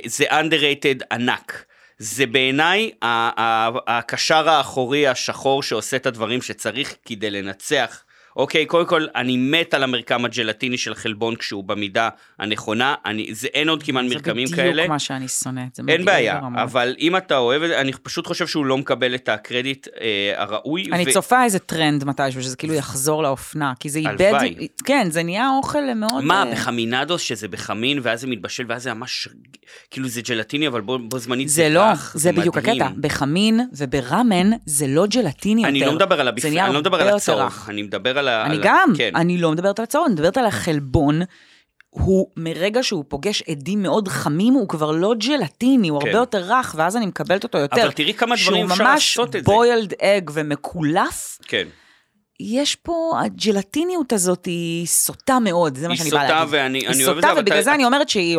זה underrated ענק. זה בעיניי הקשר האחורי השחור, שעושה את הדברים שצריך כדי לנצח... אוקיי, קודם כל, אני מת על המרקם הג'לטיני של חלבון כשהוא במידה הנכונה, אני, זה אין עוד כמעט מרקמים כאלה. זה בדיוק מה שאני שונאת. אין בעיה, ברמה. אבל אם אתה אוהב, אני פשוט חושב שהוא לא מקבל את הקרדיט אה, הראוי. אני ו... צופה איזה טרנד מתישהו, שזה כאילו יחזור לאופנה, כי זה איבד, כן, זה נהיה אוכל מאוד... מה, אה... בחמינדוס, שזה בחמין, ואז זה מתבשל, ואז זה ממש, כאילו זה ג'לטיני, אבל בו, בו זמנית זה, זה לא, כך, זה בדיוק הקטע, בחמין וברמן, זה לא ג'לטיני יותר. אני לא מדבר על הבפ... אני לא מדבר על הצורך, אני מדבר אני גם, אני לא מדברת על הצהרון, אני מדברת על החלבון, הוא מרגע שהוא פוגש עדים מאוד חמים, הוא כבר לא ג'לטיני, הוא הרבה יותר רך, ואז אני מקבלת אותו יותר. אבל תראי כמה דברים אפשר לעשות את זה. שהוא ממש בוילד אג ומקולף. כן. יש פה, הג'לטיניות הזאת היא סוטה מאוד, זה מה שאני באה להגיד. היא סוטה, ובגלל זה אני אומרת שהיא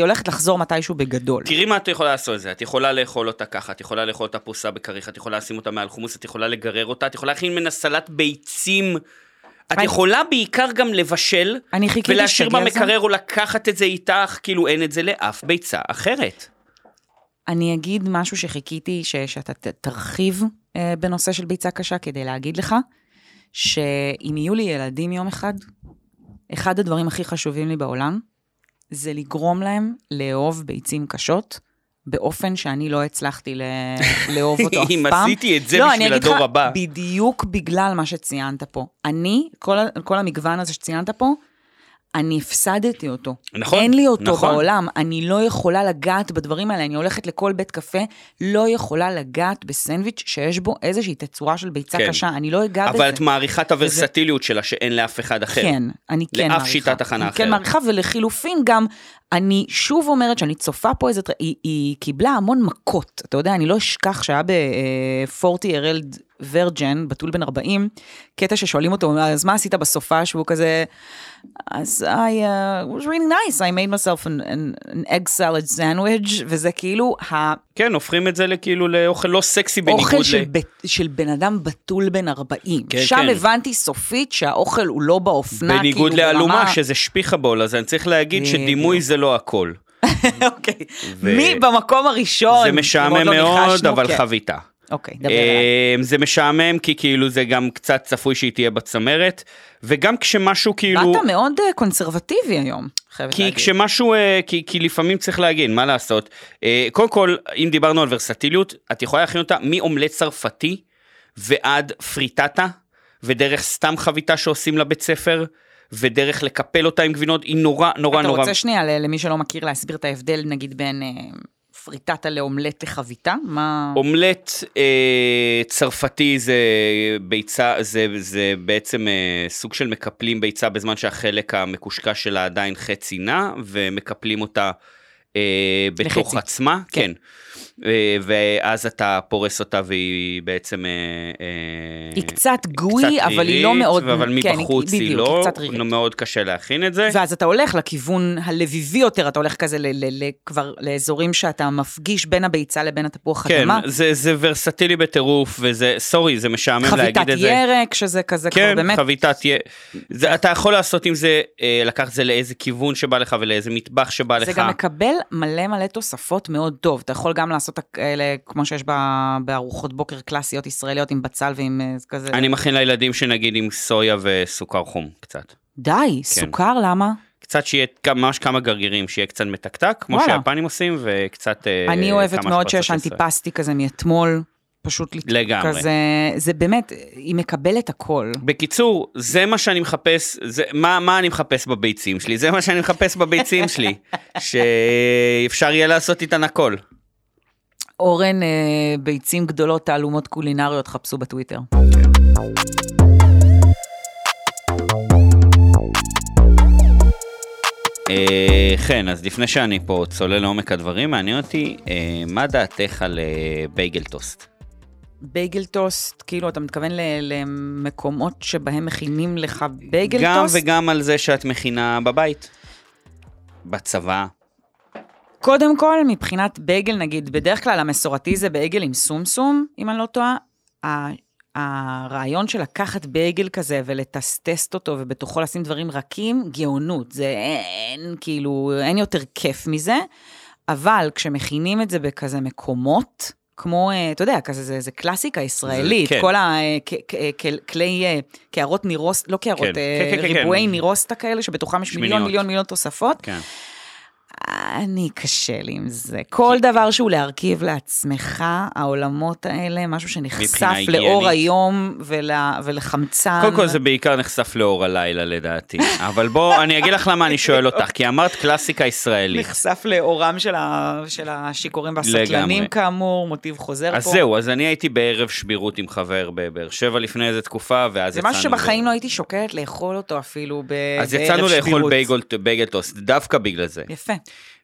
הולכת לחזור מתישהו בגדול. תראי מה את יכולה לעשות את זה, את יכולה לאכול אותה ככה, את יכולה לאכול אותה פרוסה בקריך, את יכולה לשים אותה מעל חומוס, את יכולה לגרר אותה, את יכולה להכין ממנה סלט ביצים, את יכולה בעיקר גם לבשל, ולהשאיר במקרר או לקחת את זה איתך, כאילו אין את זה לאף ביצה אחרת. אני אגיד משהו שחיכיתי, שאתה תרחיב בנושא של ביצה קשה, כדי להגיד לך, שאם יהיו לי ילדים יום אחד, אחד הדברים הכי חשובים לי בעולם, זה לגרום להם לאהוב ביצים קשות, באופן שאני לא הצלחתי לאהוב אותו אף פעם. אם עשיתי את זה בשביל הדור הבא. בדיוק בגלל מה שציינת פה. אני, כל המגוון הזה שציינת פה, אני הפסדתי אותו. נכון. אין לי אותו בעולם. אני לא יכולה לגעת בדברים האלה. אני הולכת לכל בית קפה, לא יכולה לגעת בסנדוויץ' שיש בו איזושהי תצורה של ביצה קשה. אני לא אגע בזה. אבל את מעריכה את הוורסטיליות שלה שאין לאף אחד אחר. כן, אני כן מעריכה. לאף שיטת הכנה אחרת. כן מעריכה, ולחילופין גם... אני שוב אומרת שאני צופה פה איזה, היא, היא קיבלה המון מכות, אתה יודע, אני לא אשכח שהיה ב-ארבעים year old virgin, בתול בן ארבעים, קטע ששואלים אותו, אז מה עשית בסופה, שהוא כזה, אז I uh, was really nice, I made myself an, an, an egg salad sandwich, וזה כאילו, ה... כן, הופכים את זה לכאילו לאוכל לא סקסי בניגוד ל... אוכל של, ב... של בן אדם בתול בן ארבעים, כן, שם כן. הבנתי סופית שהאוכל הוא לא באופנה, בניגוד כאילו לאלומה, ברמה... שזה שפיך בול, אז אני צריך להגיד שדימוי זה לא הכל. אוקיי. מי במקום הראשון? זה משעמם מאוד, אבל חביתה. אוקיי, דבר עליי. זה משעמם, כי כאילו זה גם קצת צפוי שהיא תהיה בצמרת, וגם כשמשהו כאילו... ואתה מאוד קונסרבטיבי היום, חייבת להגיד. כי כשמשהו, כי לפעמים צריך להגיד, מה לעשות? קודם כל, אם דיברנו על ורסטיליות, את יכולה להכין אותה מאומלט צרפתי, ועד פריטטה, ודרך סתם חביתה שעושים לבית ספר, ודרך לקפל אותה עם גבינות, היא נורא, נורא, נורא. אתה רוצה שנייה, למי שלא מכיר, להסביר את ההבדל, נגיד, בין פריטטה לאומלט לחביתה? אומלט צרפתי זה ביצה, זה בעצם סוג של מקפלים ביצה, בזמן שהחלק המקושקש שלה עדיין חצי נע, ומקפלים אותה בתוך עצמה, כן. ואז אתה פורס אותה והיא בעצם היא קצת גוי אבל היא לא מאוד, אבל מבחוץ היא לא מאוד קשה להכין את זה, ואז אתה הולך לכיוון הלביבי יותר, אתה הולך כזה כבר לאזורים שאתה מפגיש בין הביצה לבין התפוח אדמה. כן, זה ורסטילי בטירוף, וזה, סורי, זה משעמם להגיד את זה. חביתת ירק שזה כזה כבר באמת. כן, חביתת ירק, אתה יכול לעשות עם זה, לקחת זה לאיזה כיוון שבא לך ולאיזה מטבח שבא לך. זה גם מקבל מלא מלא תוספות מאוד טוב, אתה יכול גם לעשות כאלה, כמו שיש בארוחות בוקר קלאסיות ישראליות, עם בצל ועם כזה. אני מכין לילדים שנגיד עם סויה וסוכר חום, קצת. די, סוכר, למה? קצת שיהיה ממש כמה גרגירים, שיהיה קצת מתקתק, כמו שהיפנים עושים, וקצת... אני אוהבת מאוד שיש אנטיפסטי כזה מאתמול, פשוט לגמרי. כזה, זה באמת, היא מקבלת הכל. בקיצור, זה מה שאני מחפש, זה, מה, מה אני מחפש בביצים שלי? זה מה שאני מחפש בביצים שלי, שאפשר יהיה לעשות איתן הכל. אורן, ביצים גדולות, תעלומות קולינריות, חפשו בטוויטר. כן, אז לפני שאני פה צולל לעומק הדברים, מעניין אותי, מה דעתך על בייגלטוסט? בייגלטוסט, כאילו, אתה מתכוון למקומות שבהם מכינים לך בייגלטוסט? גם וגם על זה שאת מכינה בבית, בצבא. קודם כל, מבחינת בייגל, נגיד, בדרך כלל המסורתי זה בייגל עם סומסום, אם אני לא טועה, הרעיון של לקחת בייגל כזה ולטסטסט אותו ובתוכו לשים דברים רכים, גאונות, זה אין, כאילו, אין יותר כיף מזה, אבל כשמכינים את זה בכזה מקומות, כמו, אתה יודע, כזה, זה, זה קלאסיקה ישראלית, זה, כן. כל הכלי, קערות נירוסטה, לא קערות, כן. אה, כן, ריבועי כן, כן. נירוסטה כאלה, שבתוכם יש מיליון, מיליון, מיליון תוספות, כן. אני קשה לי עם זה. כל דבר שהוא להרכיב לעצמך, העולמות האלה, משהו שנחשף לאור היום ולחמצן. קודם כל זה בעיקר נחשף לאור הלילה לדעתי. אבל בוא, אני אגיד לך למה אני שואל אותך, כי אמרת קלאסיקה ישראלית. נחשף לאורם של השיקורים והסטלנים כאמור, מוטיב חוזר פה. אז זהו, אז אני הייתי בערב שבירות עם חבר בבאר שבע לפני איזה תקופה, ואז יצאנו... זה משהו שבחיים לא הייתי שוקלת לאכול אותו אפילו בערב שבירות. אז יצאנו לאכול בייגלטוסט, דווקא בגלל זה. יפה.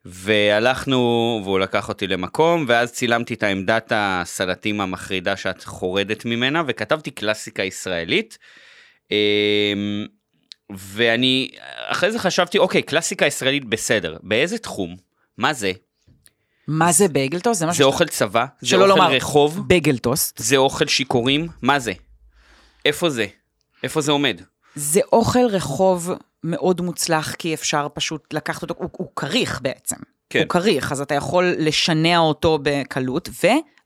והלכנו, והוא לקח אותי למקום, ואז צילמתי את העמדת הסלטים המחרידה שאת חורדת ממנה, וכתבתי קלאסיקה ישראלית, ואני, אחרי זה חשבתי, אוקיי, קלאסיקה ישראלית בסדר, באיזה תחום? מה זה? מה זה בייגלטוסט? זה אוכל צבא, זה אוכל רחוב, בייגלטוסט. זה אוכל שיקורים, מה זה? איפה זה? איפה זה עומד? זה אוכל רחוב מאוד מוצלח, כי אפשר פשוט לקחת אותו, הוא קריך בעצם, כן. הוא קריך, אז אתה יכול לשנע אותו בקלות,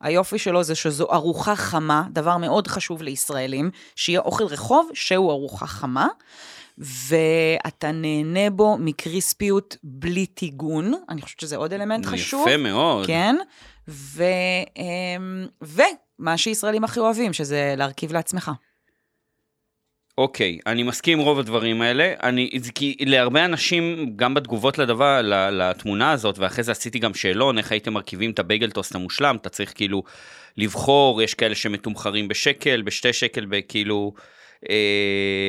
והיופי שלו זה שזו ארוחה חמה, דבר מאוד חשוב לישראלים, שיהיה אוכל רחוב שהוא ארוחה חמה, ואתה נהנה בו מקריספיות בלי טיגון, אני חושבת שזה עוד אלמנט חשוב. יפה מאוד. כן, ו... ומה שישראלים הכי אוהבים, שזה להרכיב לעצמך. אוקיי, אני מסכים רוב הדברים האלה, אני, כי להרבה אנשים, גם בתגובות לדבר, לתמונה הזאת, ואחרי זה עשיתי גם שאלון, איך הייתם מרכיבים את הבייגלטוסט המושלם, אתה צריך כאילו לבחור, יש כאלה שמתומחרים בשקל, בשתי שקל, כאילו...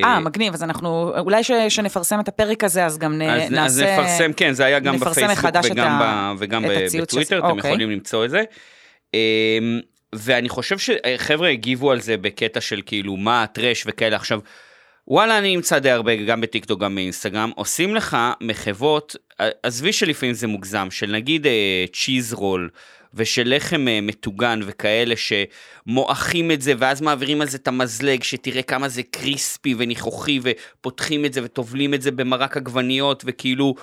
אה, מגניב, אז אנחנו, אולי ש, שנפרסם את הפרק הזה, אז גם אז, נעשה... אז נפרסם, כן, זה היה גם בפייסבוק וגם, ה... ב, וגם בטוויטר, אתם אוקיי. יכולים למצוא את זה. אה... ואני חושב שחבר'ה הגיבו על זה בקטע של כאילו מה הטרש וכאלה, עכשיו וואלה אני אמצא די הרבה גם בטיקטוק גם באינסטגרם, עושים לך מחוות, עזבי שלפעמים זה מוגזם, של נגיד צ'יז רול ושל לחם מתוגן וכאלה שמואחים את זה ואז מעבירים על זה את המזלג שתראה כמה זה קריספי וניחוחי ופותחים את זה וטובלים את זה במרק עגבניות וכאילו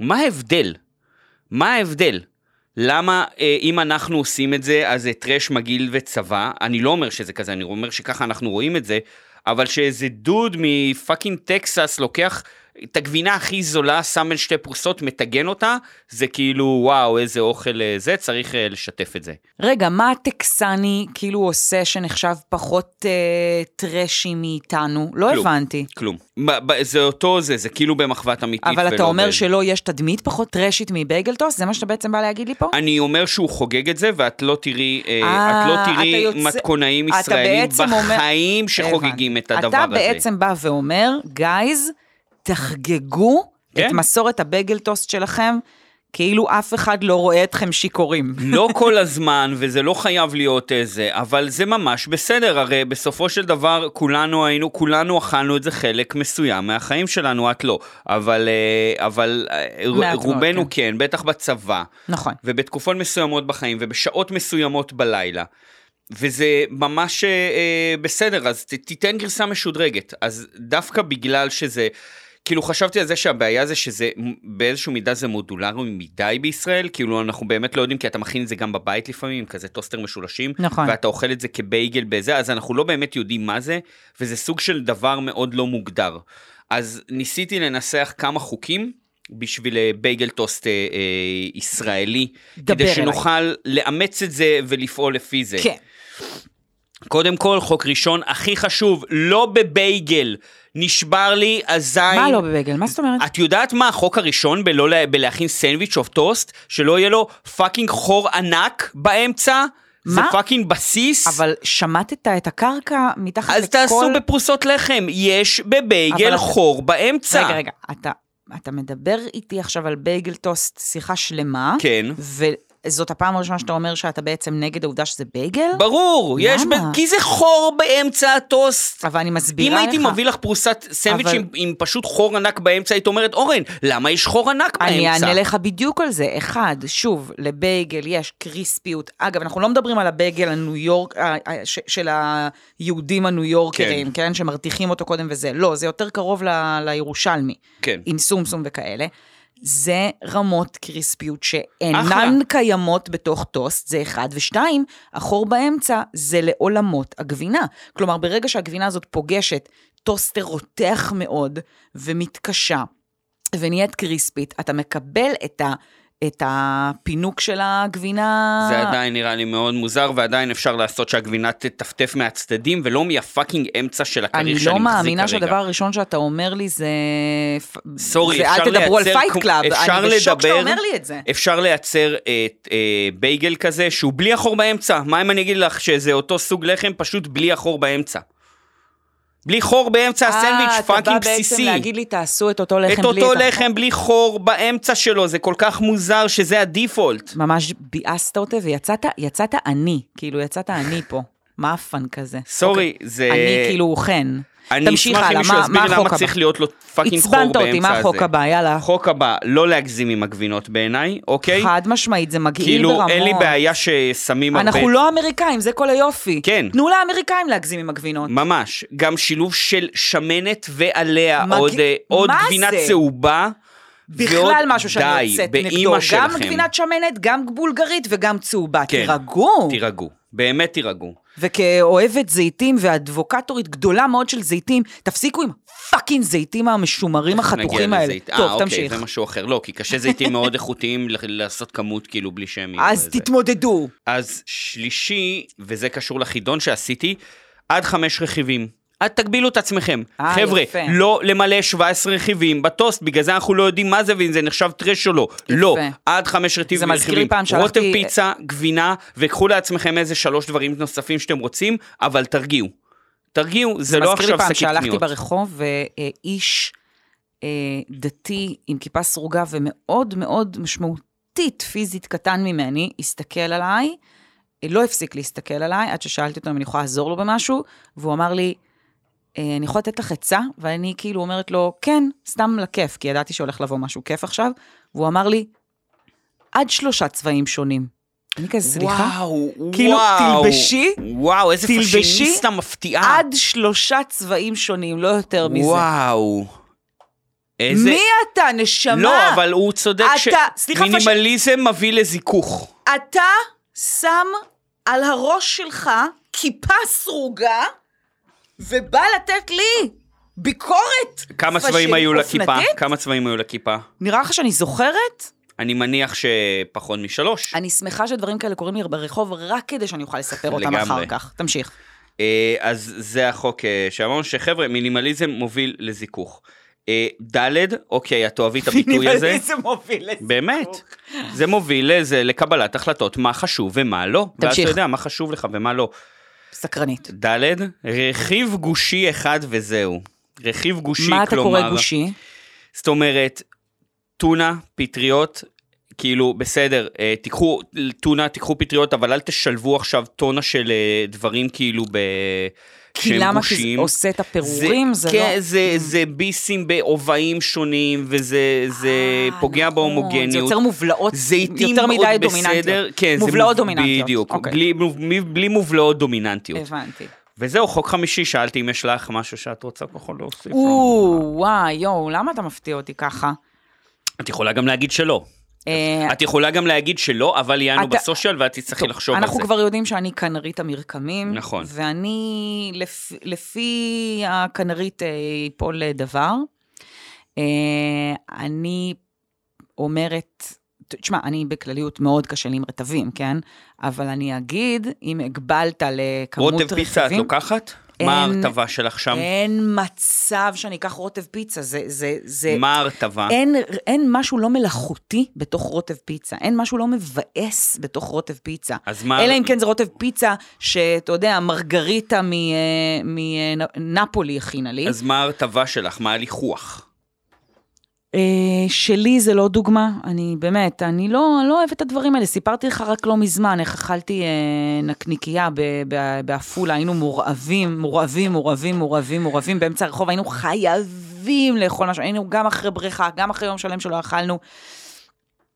מה ההבדל? מה ההבדל? למה אם אנחנו עושים את זה, אז זה טרש מגעיל וצבא, אני לא אומר שזה כזה, אני אומר שככה אנחנו רואים את זה, אבל שאיזה דוד מפאקינג טקסס לוקח את הגבינה הכי זולה, שם אל שתי פרוסות, מתגן אותה, זה כאילו וואו, איזה אוכל זה, צריך לשתף את זה. רגע, מה הטקסני כאילו עושה שנחשב פחות אה, טרשי מאיתנו? לא כלום, הבנתי. כלום. ב- ב- זה אותו זה, זה כאילו במחוות אמיתית. אבל אתה אומר ב- שלא יש תדמית פחות טרשית מבייגלטוסט? זה מה שאתה בעצם בא להגיד לי פה? אני אומר שהוא חוגג את זה, ואת לא תראי, אה, אה, את לא תראי יוצא... מתכונאים ישראלים בחיים אומר... שחוגגים את הדבר אתה הזה. אתה בעצם בא ואומר, גייז, תחגגו את מסורת הבייגלטוסט שלכם, כאילו אף אחד לא רואה אתכם שיקורים. לא כל הזמן, וזה לא חייב להיות איזה, אבל זה ממש בסדר, הרי בסופו של דבר כולנו היינו, כולנו אכלנו את זה חלק מסוים, מהחיים שלנו את לא, אבל, אבל רובנו כן, בטח בצבא, ובתקופות מסוימות בחיים, ובשעות מסוימות בלילה, וזה ממש בסדר, אז תיתן גרסה משודרגת, אז דווקא בגלל שזה, כאילו חשבתי על זה שהבעיה זה שזה באיזשהו מידה זה מודולרי מדי בישראל, כאילו אנחנו באמת לא יודעים, כי אתה מכין את זה גם בבית לפעמים, כזה טוסטר משולשים, נכון. ואתה אוכל את זה כבייגל בזה, אז אנחנו לא באמת יודעים מה זה, וזה סוג של דבר מאוד לא מוגדר. אז ניסיתי לנסח כמה חוקים, בשביל בייגלטוסט ישראלי, כדי שנוכל לאמץ את זה ולפעול לפי זה. כן. קודם כל, חוק ראשון, הכי חשוב, לא בבייגל, נשבר לי הזין. מה לא בבייגל? מה זאת אומרת? את יודעת מה החוק הראשון בלהכין סנדוויץ' או טוסט, שלא יהיה לו פאקינג חור ענק באמצע? זה פאקינג בסיס. אבל שמטת את הקרקע מתחת לכל... אז תעשו בפרוסות לחם, יש בבייגל חור באמצע. רגע, רגע, אתה... אתה מדבר איתי עכשיו על בייגל טוסט, שיחה שלמה. כן. וזאת הפעם הראשונה שאתה אומר שאתה בעצם נגד העובדה שזה בייגל? ברור. למה? יש ב... כי זה חור באמצע הטוסט. אבל אני מסבירה לך. אם הייתי מביא לך פרוסת סנדוויץ' אבל... עם, עם פשוט חור ענק באמצע, היית אומרת, אורן, למה יש חור ענק באמצע? אני אענה לך בדיוק על זה. אחד, שוב, לבייגל יש קריספיות. אגב, אנחנו לא מדברים על הבייגל הניו יורק, ש... של היהודים הניו יורקרים, כן. כן, שמרתיחים אותו קודם וזה. לא, זה יותר קרוב ל... לירושלמי. כן. עם סומסום וכאלה. זה רמות קריספיות שאינן קיימות בתוך טוסט, זה אחד, ושתיים, החור באמצע זה לעולמות הגבינה. כלומר, ברגע שהגבינה הזאת פוגשת, טוסטר רותח מאוד ומתקשה, ונהיית קריספית, אתה מקבל את ה... את הפינוק של הגבינה. זה עדיין נראה לי מאוד מוזר, ועדיין אפשר לעשות שהגבינה תטפטף מהצדדים, ולא מהפאקינג אמצע של הקריך שאני מחזיק כרגע. אני לא מאמינה שהדבר הראשון שאתה אומר לי זה... סורי, אפשר לייצר... אפשר לייצר בייגל כזה, שהוא בלי החור באמצע. מה אם אני אגיד לך שזה אותו סוג לחם, פשוט בלי החור באמצע. בלי חור באמצע הסנדוויץ' פאקינג בסיסי. אתה בא בעצם להגיד לי, תעשו את אותו לחם בלי... את אותו לחם בלי חור באמצע שלו, זה כל כך מוזר שזה הדיפולט. ממש ביאסת אותי ויצאת, יצאת אני, כאילו יצאת אני פה. מה הפן כזה? סורי, זה... אני כאילו חן. אני אשמח אם מישהו יסביר למה צריך להיות לו פאקינג חור באמצע הזה. הצבנת אותי, מה החוק הבא, יאללה. חוק הבא, לא להגזים עם הגבינות בעיניי, אוקיי? חד משמעית, זה מגעיל ברמות. כאילו, אין לי בעיה ששמים הרבה... אנחנו לא אמריקאים, זה כל היופי. כן. תנו לאמריקאים להגזים עם הגבינות. ממש. גם שילוב של שמנת ועליה, עוד גבינה צהובה. בכלל משהו שאני יוצאת נגדו. גם גבינת שמנת, גם בולגרית וגם צהובה. תירגעו. תירגעו. באמת תירגעו. וכאוהבת זיתים ואדבוקטורית גדולה מאוד של זיתים, תפסיקו עם פאקינג זיתים המשומרים החתוכים האלה. טוב, תמשיך. זה משהו אחר, לא, כי קשה זיתים מאוד איכותיים לעשות כמות כאילו בלי שמי. אז תתמודדו. אז שלישי, וזה קשור לחידון שעשיתי, עד חמש רכיבים. עד תגבילו את עצמכם. חבר'ה, לא למלא שבע עשרה רכיבים בטוסט, בגלל זה אנחנו לא יודעים מה זה, ואם זה נחשב טרש או לא. לא, עד חמש רכיבים. רוטב פיצה, גבינה, וקחו לעצמכם איזה שלוש דברים נוספים שאתם רוצים, אבל תרגיעו. תרגיעו, זה לא עכשיו סקית קניות. זה מזכיר לי פעם שהלכתי ברחוב, ואיש דתי עם כיפה סרוגה, ומאוד מאוד משמעותית פיזית קטן ממני, הסתכל עליי, לא הפסיק להסתכל עליי, עד ששאלתי אותו אם אני יכולה לעזור לו במשהו, והוא אמר לי, אני יכולה לתת לך עצה, ואני כאילו אומרת לו, כן, סתם לכיף, כי ידעתי שהולך לבוא משהו כיף עכשיו, והוא אמר לי, עד שלושה צבעים שונים. אני כזה, סליחה? וואו, כאילו, וואו. תלבשי, וואו, איזה פשיניסטה מפתיעה. עד שלושה צבעים שונים, לא יותר מזה. וואו. איזה... מי אתה, נשמה? לא, אבל הוא צודק שמינימליזם פש... מביא לזיכוך. אתה שם על הראש שלך כיפה סרוגה, ובא לתת לי ביקורת. כמה צבעים היו לכיפה? כמה צבעים היו לכיפה? נראה לך שאני זוכרת? אני מניח שפחות משלוש. אני שמחה שדברים כאלה קוראים לי ברחוב, רק כדי שאני אוכל לספר אותם אחר כך. תמשיך. אז זה החוק שאמרנו, שחבר'ה, מינימליזם מוביל לזיכוך. ד' אוקיי, את אוהבי את הביטוי הזה. מינימליזם מוביל לזיכוך. באמת. זה מוביל לקבלת החלטות, מה חשוב ומה לא. תמשיך. ואז אתה יודע מה חשוב לך ומה לא. סקרנית. ד' רכיב גושי אחד וזהו. רכיב גושי, מה כלומר... מה אתה קורא גושי? זאת אומרת, טונה, פטריות, כאילו, בסדר, תיקחו טונה, תיקחו פטריות, אבל אל תשלבו עכשיו טונה של דברים כאילו ב... כי למה שזה עושה את הפירורים, זה, זה, זה לא... זה, זה ביסים באובעים שונים, וזה זה 아, פוגע נכון. בהומוגניות. זה יוצר מובלעות יותר מדי דומיננטיות. כן, מובלעות דומיננטיות. בדיוק, okay. בלי, בלי, בלי מובלעות דומיננטיות. הבנתי. וזהו, חוק חמישי, שאלתי אם יש לך משהו שאת רוצה ככל להוסיף. או, וואי, יואו, למה אתה מפתיע אותי ככה? את יכולה גם להגיד שלא. את יכולה גם להגיד שלא, אבל יענו בסושיאל, ואת תצטרכי לחשוב על זה. אנחנו כבר יודעים שאני כנרית המרקמים, ואני, לפי הכנרית פה לדבר, אני אומרת, תשמע, אני בכלליות מאוד קשה לי עם רטבים, כן? אבל אני אגיד, אם הגבלת לכמות רוטב רכיבים... רוטב פיצה את לוקחת? אין, מה ההרטבה שלך שם? אין מצב שאני אקח רוטב פיצה, זה... זה, זה מה ההרטבה? אין, אין משהו לא מלאכותי בתוך רוטב פיצה, אין משהו לא מבאס בתוך רוטב פיצה. מה... אלא אם כן זה רוטב פיצה, שאתה יודע, מרגריטה מנפולי הכינה לי. אז מה ההרטבה שלך? מה הליכוח? שלי זה לא דוגמה, אני באמת, אני לא, לא אוהבת את הדברים האלה, סיפרתי לך רק לא מזמן, איך אכלתי נקניקייה באפולה, היינו מורעבים, מורעבים, מורעבים, מורעבים, מורעבים, באמצע הרחוב, היינו חייבים לאכול משהו, היינו גם אחרי בריכה, גם אחרי יום שלם שלא אכלנו,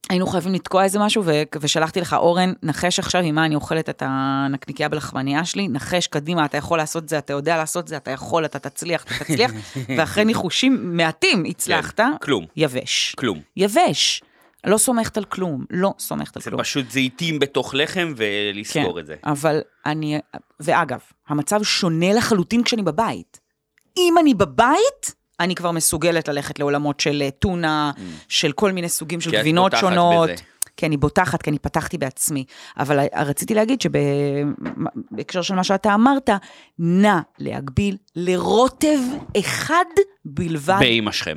היינו חייבים לתקוע איזה משהו, ושלחתי לך, אורן, נחש עכשיו עם מה אני אוכלת את הנקניקייה בלחמניה שלי, נחש קדימה, אתה יכול לעשות זה, אתה יודע לעשות זה, אתה יכול, אתה תצליח, אתה תצליח, ואחרי ניחושים מעטים הצלחת. כלום. יבש. כלום. יבש. לא סומכת על כלום, לא סומכת על כלום. זה פשוט זיתים בתוך לחם ולסגור את זה. כן, אבל אני, ואגב, המצב שונה לחלוטין כשאני בבית. אם אני בבית... אני כבר מסוגלת ללכת לעולמות של טונה, mm. של כל מיני סוגים של גבינות שונות. בזה. כי אני בוטחת, כי אני פתחתי בעצמי. אבל רציתי להגיד שבהקשר של מה שאתה אמרת, נא להגביל לרוטב אחד בלבד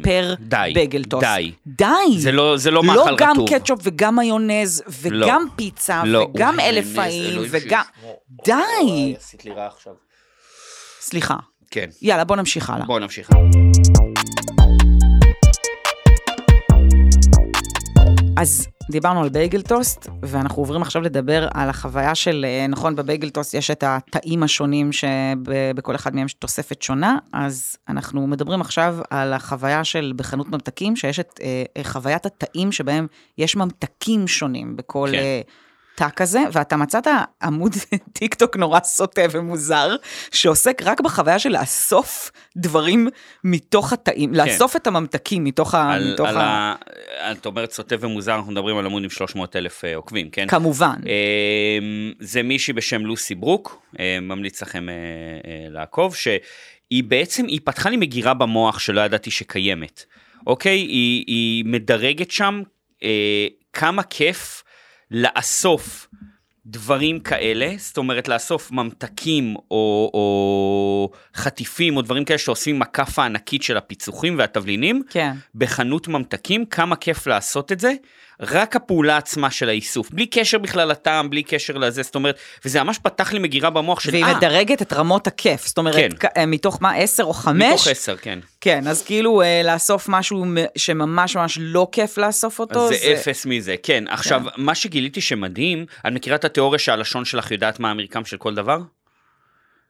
פר די, בייגלטוסט. די. די. זה לא, זה לא, לא מאכל רטוב. לא גם קטשופ וגם מיונז וגם לא. פיצה לא. וגם אלף עין וגם... די. וואי, עשית לי רע עכשיו. סליחה. כן. יאללה, בוא נמשיך הלאה. בוא נמשיך הלאה. אז דיברנו על בייגלטוסט, ואנחנו עוברים עכשיו לדבר על החוויה של, נכון, בבייגלטוסט יש את התאים השונים שבכל אחד מהם תוספת שונה, אז אנחנו מדברים עכשיו על החוויה של בחנות ממתקים, שיש את אה, חוויית התאים שבהם יש ממתקים שונים בכל... כן. אה, תא כזה, ואתה מצאת עמוד טיק טוק נורא סוטה ומוזר, שעוסק רק בחוויה של לאסוף דברים מתוך התאים, לאסוף את הממתקים מתוך ה... אתה אומר סוטה ומוזר, אנחנו מדברים על עמוד עם שלוש מאות אלף עוקבים, כן? כמובן. זה מישהי בשם לוסי ברוק, ממליץ לכם לעקוב, שהיא בעצם, היא פתחה לי מגירה במוח שלא ידעתי שקיימת, אוקיי? היא מדרגת שם כמה כיף לאסוף דברים כאלה, זאת אומרת לאסוף ממתקים או, או חטיפים או דברים כאלה שעושים עם הקפה הענקית של הפיצוחים והתבלינים, כן. בחנות ממתקים, כמה כיף לעשות את זה, רק הפעולה עצמה של האיסוף, בלי קשר בכלל לטעם, בלי קשר לזה, זאת אומרת, וזה ממש פתח לי מגירה במוח של... והיא 아, מדרגת את רמות הכיף, זאת אומרת, כן. מתוך מה, עשר או חמש? מתוך עשר, כן. כן, אז כאילו אה, לאסוף משהו שממש ממש לא כיף לאסוף אותו. זה, זה... אפס מזה, כן. עכשיו, כן. מה שגיליתי שמדהים, אני מכירה את התיאוריה שהלשון שלך יודעת מה המרקם של כל דבר?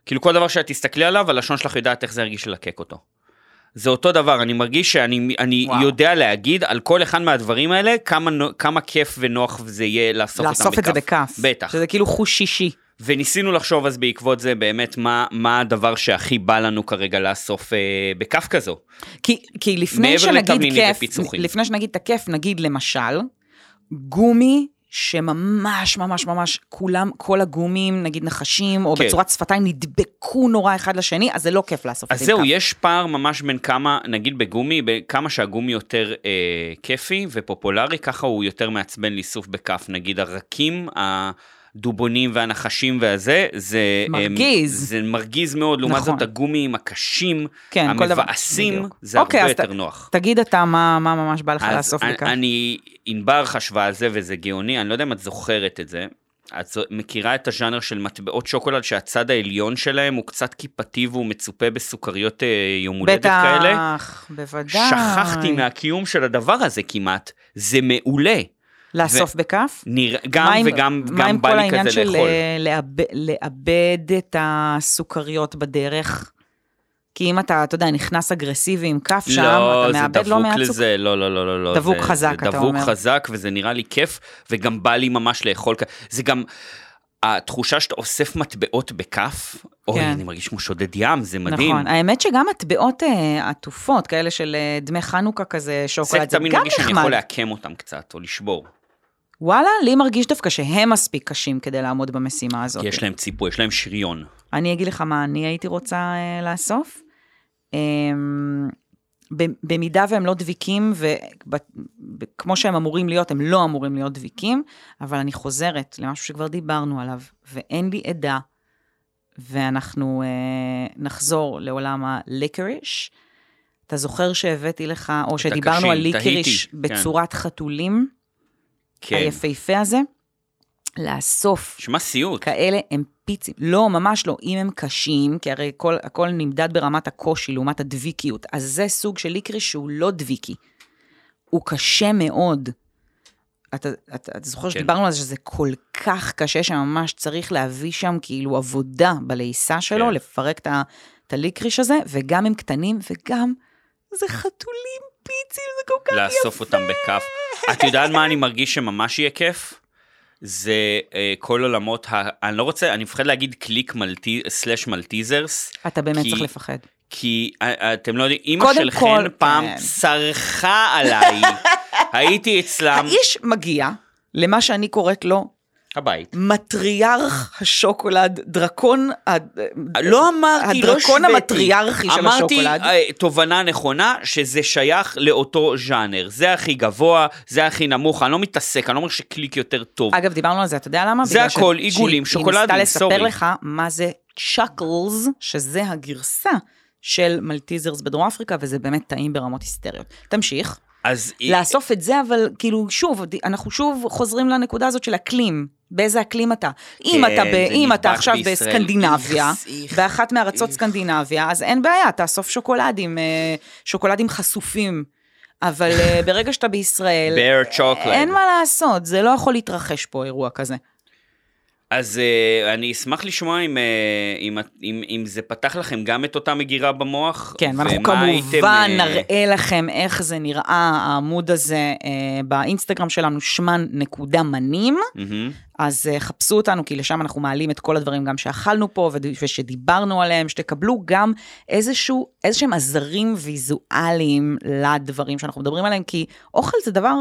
כאילו כל דבר שאת תסתכלי עליו, הלשון שלך יודעת איך זה הרגיש ללקק אותו. זה אותו דבר, אני מרגיש שאני אני יודע להגיד על כל אחד מהדברים האלה, כמה, כמה כיף ונוח זה יהיה לאסוף, לאסוף את זה בכף. בטח. שזה כאילו חוש שישי. וניסינו לחשוב אז בעקבות זה באמת מה, מה הדבר שהכי בא לנו כרגע לאסוף אה, בכף כזו. כי, כי לפני שנגיד כיף, לפני שנגיד את הכיף, נגיד למשל, גומי, שממש ממש ממש כולם, כל הגומים, נגיד נחשים, או כן. בצורת שפתיים, נדבקו נורא אחד לשני, אז זה לא כיף לאסוף. אז זהו, כמה. יש פער ממש בין כמה, נגיד בגומי, כמה שהגומי יותר אה, כיפי ופופולרי, ככה הוא יותר מעצבן לאיסוף בכף, נגיד הרקים, הדובונים והנחשים והזה, זה מרגיז, הם, זה מרגיז מאוד, לעומת נכון. זאת הגומים הקשים, כן, המבאסים, זה אוקיי, הרבה יותר ת, נוח. תגיד אתה מה, מה ממש בא לך לאסוף בכף. אני... אינבר חשבה על זה, וזה גאוני, אני לא יודע אם את זוכרת את זה, את מכירה את הז'אנר של מטבעות שוקולד, שהצד העליון שלהם הוא קצת כיפתי, והוא מצופה בסוכריות יום הולדת כאלה? בטח, בוודאי. שכחתי מהקיום של הדבר הזה כמעט, זה מעולה. לאסוף בכף? גם וגם בא לי כזה לאכול. מה עם כל העניין של לאבד את הסוכריות בדרך? כי אם אתה, אתה יודע, נכנס אגרסיבי עם כף שם, אתה מאבד לא מעט סוכר. לא, לא, לא, לא. דבוק חזק, אתה אומר. דבוק חזק, וזה נראה לי כיף, וגם בא לי ממש לאכול. זה גם, התחושה שאתה אוסף מטבעות בכף, אוי, אני מרגיש כמו שודד ים, זה מדהים. נכון, האמת שגם מטבעות עטופות, כאלה של דמי חנוכה כזה, שוקולד, זה גם נחמד. זה תמיד מרגיש שאני יכול להקם אותם קצת, או לשבור. וואלה, לי מרגיש דווקא שהם מספיק קשים כדי לעמוד במשימה הזאת. יש להם ציפוי, יש להם שריון. אני אגיד לך מה אני הייתי רוצה לאסוף. במידה והם לא דביקים, כמו שהם אמורים להיות, הם לא אמורים להיות דביקים, אבל אני חוזרת למשהו שכבר דיברנו עליו, ואין לי עדה, ואנחנו אה, נחזור לעולם הליקריש. אתה זוכר שהבאתי לך, או שדיברנו קשים, על ליקריש תהיתי, בצורת כן. חתולים, כן. היפהפה הזה, לאסוף שמה סיוט. כאלה הם פיצים, לא, ממש לא, אם הם קשים, כי הרי כל, הכל נמדד ברמת הקושי, לעומת הדביקיות, אז זה סוג של ליקריש שהוא לא דביקי, הוא קשה מאוד. אתה, אתה, אתה זוכר כן. שדיברנו על זה שזה כל כך קשה, שממש צריך להביא שם כאילו עבודה בלעיסה שלו, כן. לפרק את, ה, את הליקריש הזה, וגם הם קטנים, וגם זה חתולים פיצים, זה כל כך יפה. לאסוף אותם בכף. את יודעת מה אני מרגיש שממש יהיה כיף? זה כל עולמות, אני לא רוצה, אני מפחד להגיד קליק סלש מלטיזרס. אתה באמת צריך לפחד. כי אתם לא יודעים, אמא של חן פעם צרחה עליי, הייתי אצלם. האיש מגיע למה שאני קוראת לו, הבית. מטריארך השוקולד, דרקון, לא אמרתי, הדרקון המטריארכי של השוקולד. אמרתי, תובנה נכונה, שזה שייך לאותו ז'אנר. זה הכי גבוה, זה הכי נמוך, אני לא מתעסק, אני לא אומר שקליק יותר טוב. אגב, דיברנו על זה, אתה יודע למה? זה הכל, עיגולים, שוקולד, סורי. היא ניסתה לספר לך מה זה צ'קלס, שזה הגרסה של מלטיזרס בדרום אפריקה, וזה באמת טעים ברמות היסטריות. תמשיך. לאסוף את זה, אבל כאילו, שוב, אנחנו שוב חוזרים לנקודה הזאת של אקלים. באיזה אקלים אתה. אם אתה, אם אתה עכשיו בסקנדינביה, באחת מארצות סקנדינביה, אז אין בעיה, תאסוף שוקולדים, שוקולדים חשופים. אבל ברגע שאתה בישראל, אין מה לעשות, זה לא יכול להתרחש פה אירוע כזה. אז אני אשמח לשמוע אם זה פתח לכם גם את אותה מגירה במוח. כן, ואנחנו כמובן נראה לכם איך זה נראה, העמוד הזה באינסטגרם שלנו, שמן נקודה מנים, אז חפשו אותנו, כי לשם אנחנו מעלים את כל הדברים גם שאכלנו פה ושדיברנו עליהם, שתקבלו גם איזשהו, איזשהם עזרים ויזואליים לדברים שאנחנו מדברים עליהם, כי אוכל זה דבר...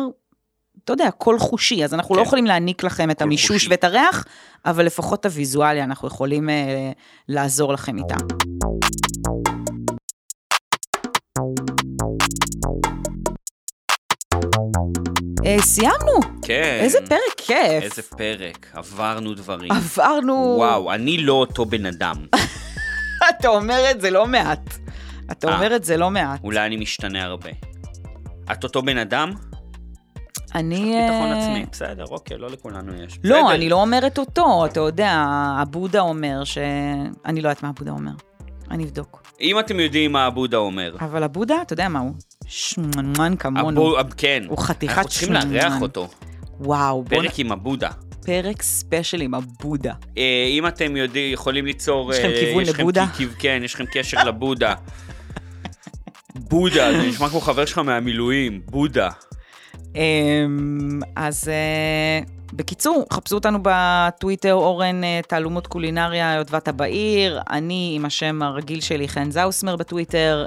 אתה יודע, כל חושי, אז אנחנו כן. לא יכולים להעניק לכם את המישוש חושי. ואת הריח, אבל לפחות את הוויזואליה, אנחנו יכולים uh, לעזור לכם איתה. Uh, סיימנו. כן. איזה פרק כיף. איזה פרק, עברנו דברים. עברנו. וואו, אני לא אותו בן אדם. אתה אומר את זה לא מעט. אתה 아, אומר את זה לא מעט. אולי אני משתנה הרבה. את אותו בן אדם? אני... ביטחון עצמי, בסדר, אוקיי, לא לכולנו יש. לא, אני לא אומרת אותו, אתה יודע, הבודה אומר ש... אני לא יודעת מה הבודה אומר, אני אבדוק. אם אתם יודעים מה הבודה אומר. אבל הבודה, אתה יודע מה הוא? שמנמן כמונו. כן. הוא חתיכת שמנמן. אנחנו צריכים להריח אותו. וואו. פרק עם הבודה. פרק ספיישל עם הבודה. אם אתם יודעים, יכולים ליצור... יש לכם כיוון לבודה? כן, יש לכם קשר לבודה. בודה, זה נשמע כמו חבר שלך מהמילואים, בודה. אז בקיצור, חפשו אותנו בטוויטר, אורן תעלומות קולינריה, יוטבת הבעיר, אני עם השם הרגיל שלי, חן זאוסמר בטוויטר,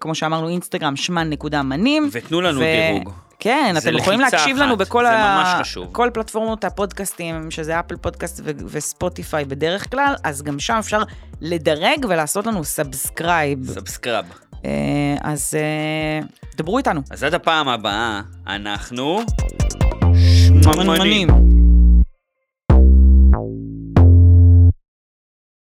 כמו שאמרנו אינסטגרם, שמן נקודה מנים. ותנו לנו דירוג. כן, אתם יכולים להקשיב לנו בכל פלטפורמות הפודקאסטים, שזה אפל פודקאסט וספוטיפיי בדרך כלל, אז גם שם אפשר לדרג ולעשות לנו סאבסקרייב. סאבסקרייב. אז דברו איתנו. אז עד הפעם הבאה, אנחנו שמנמנים.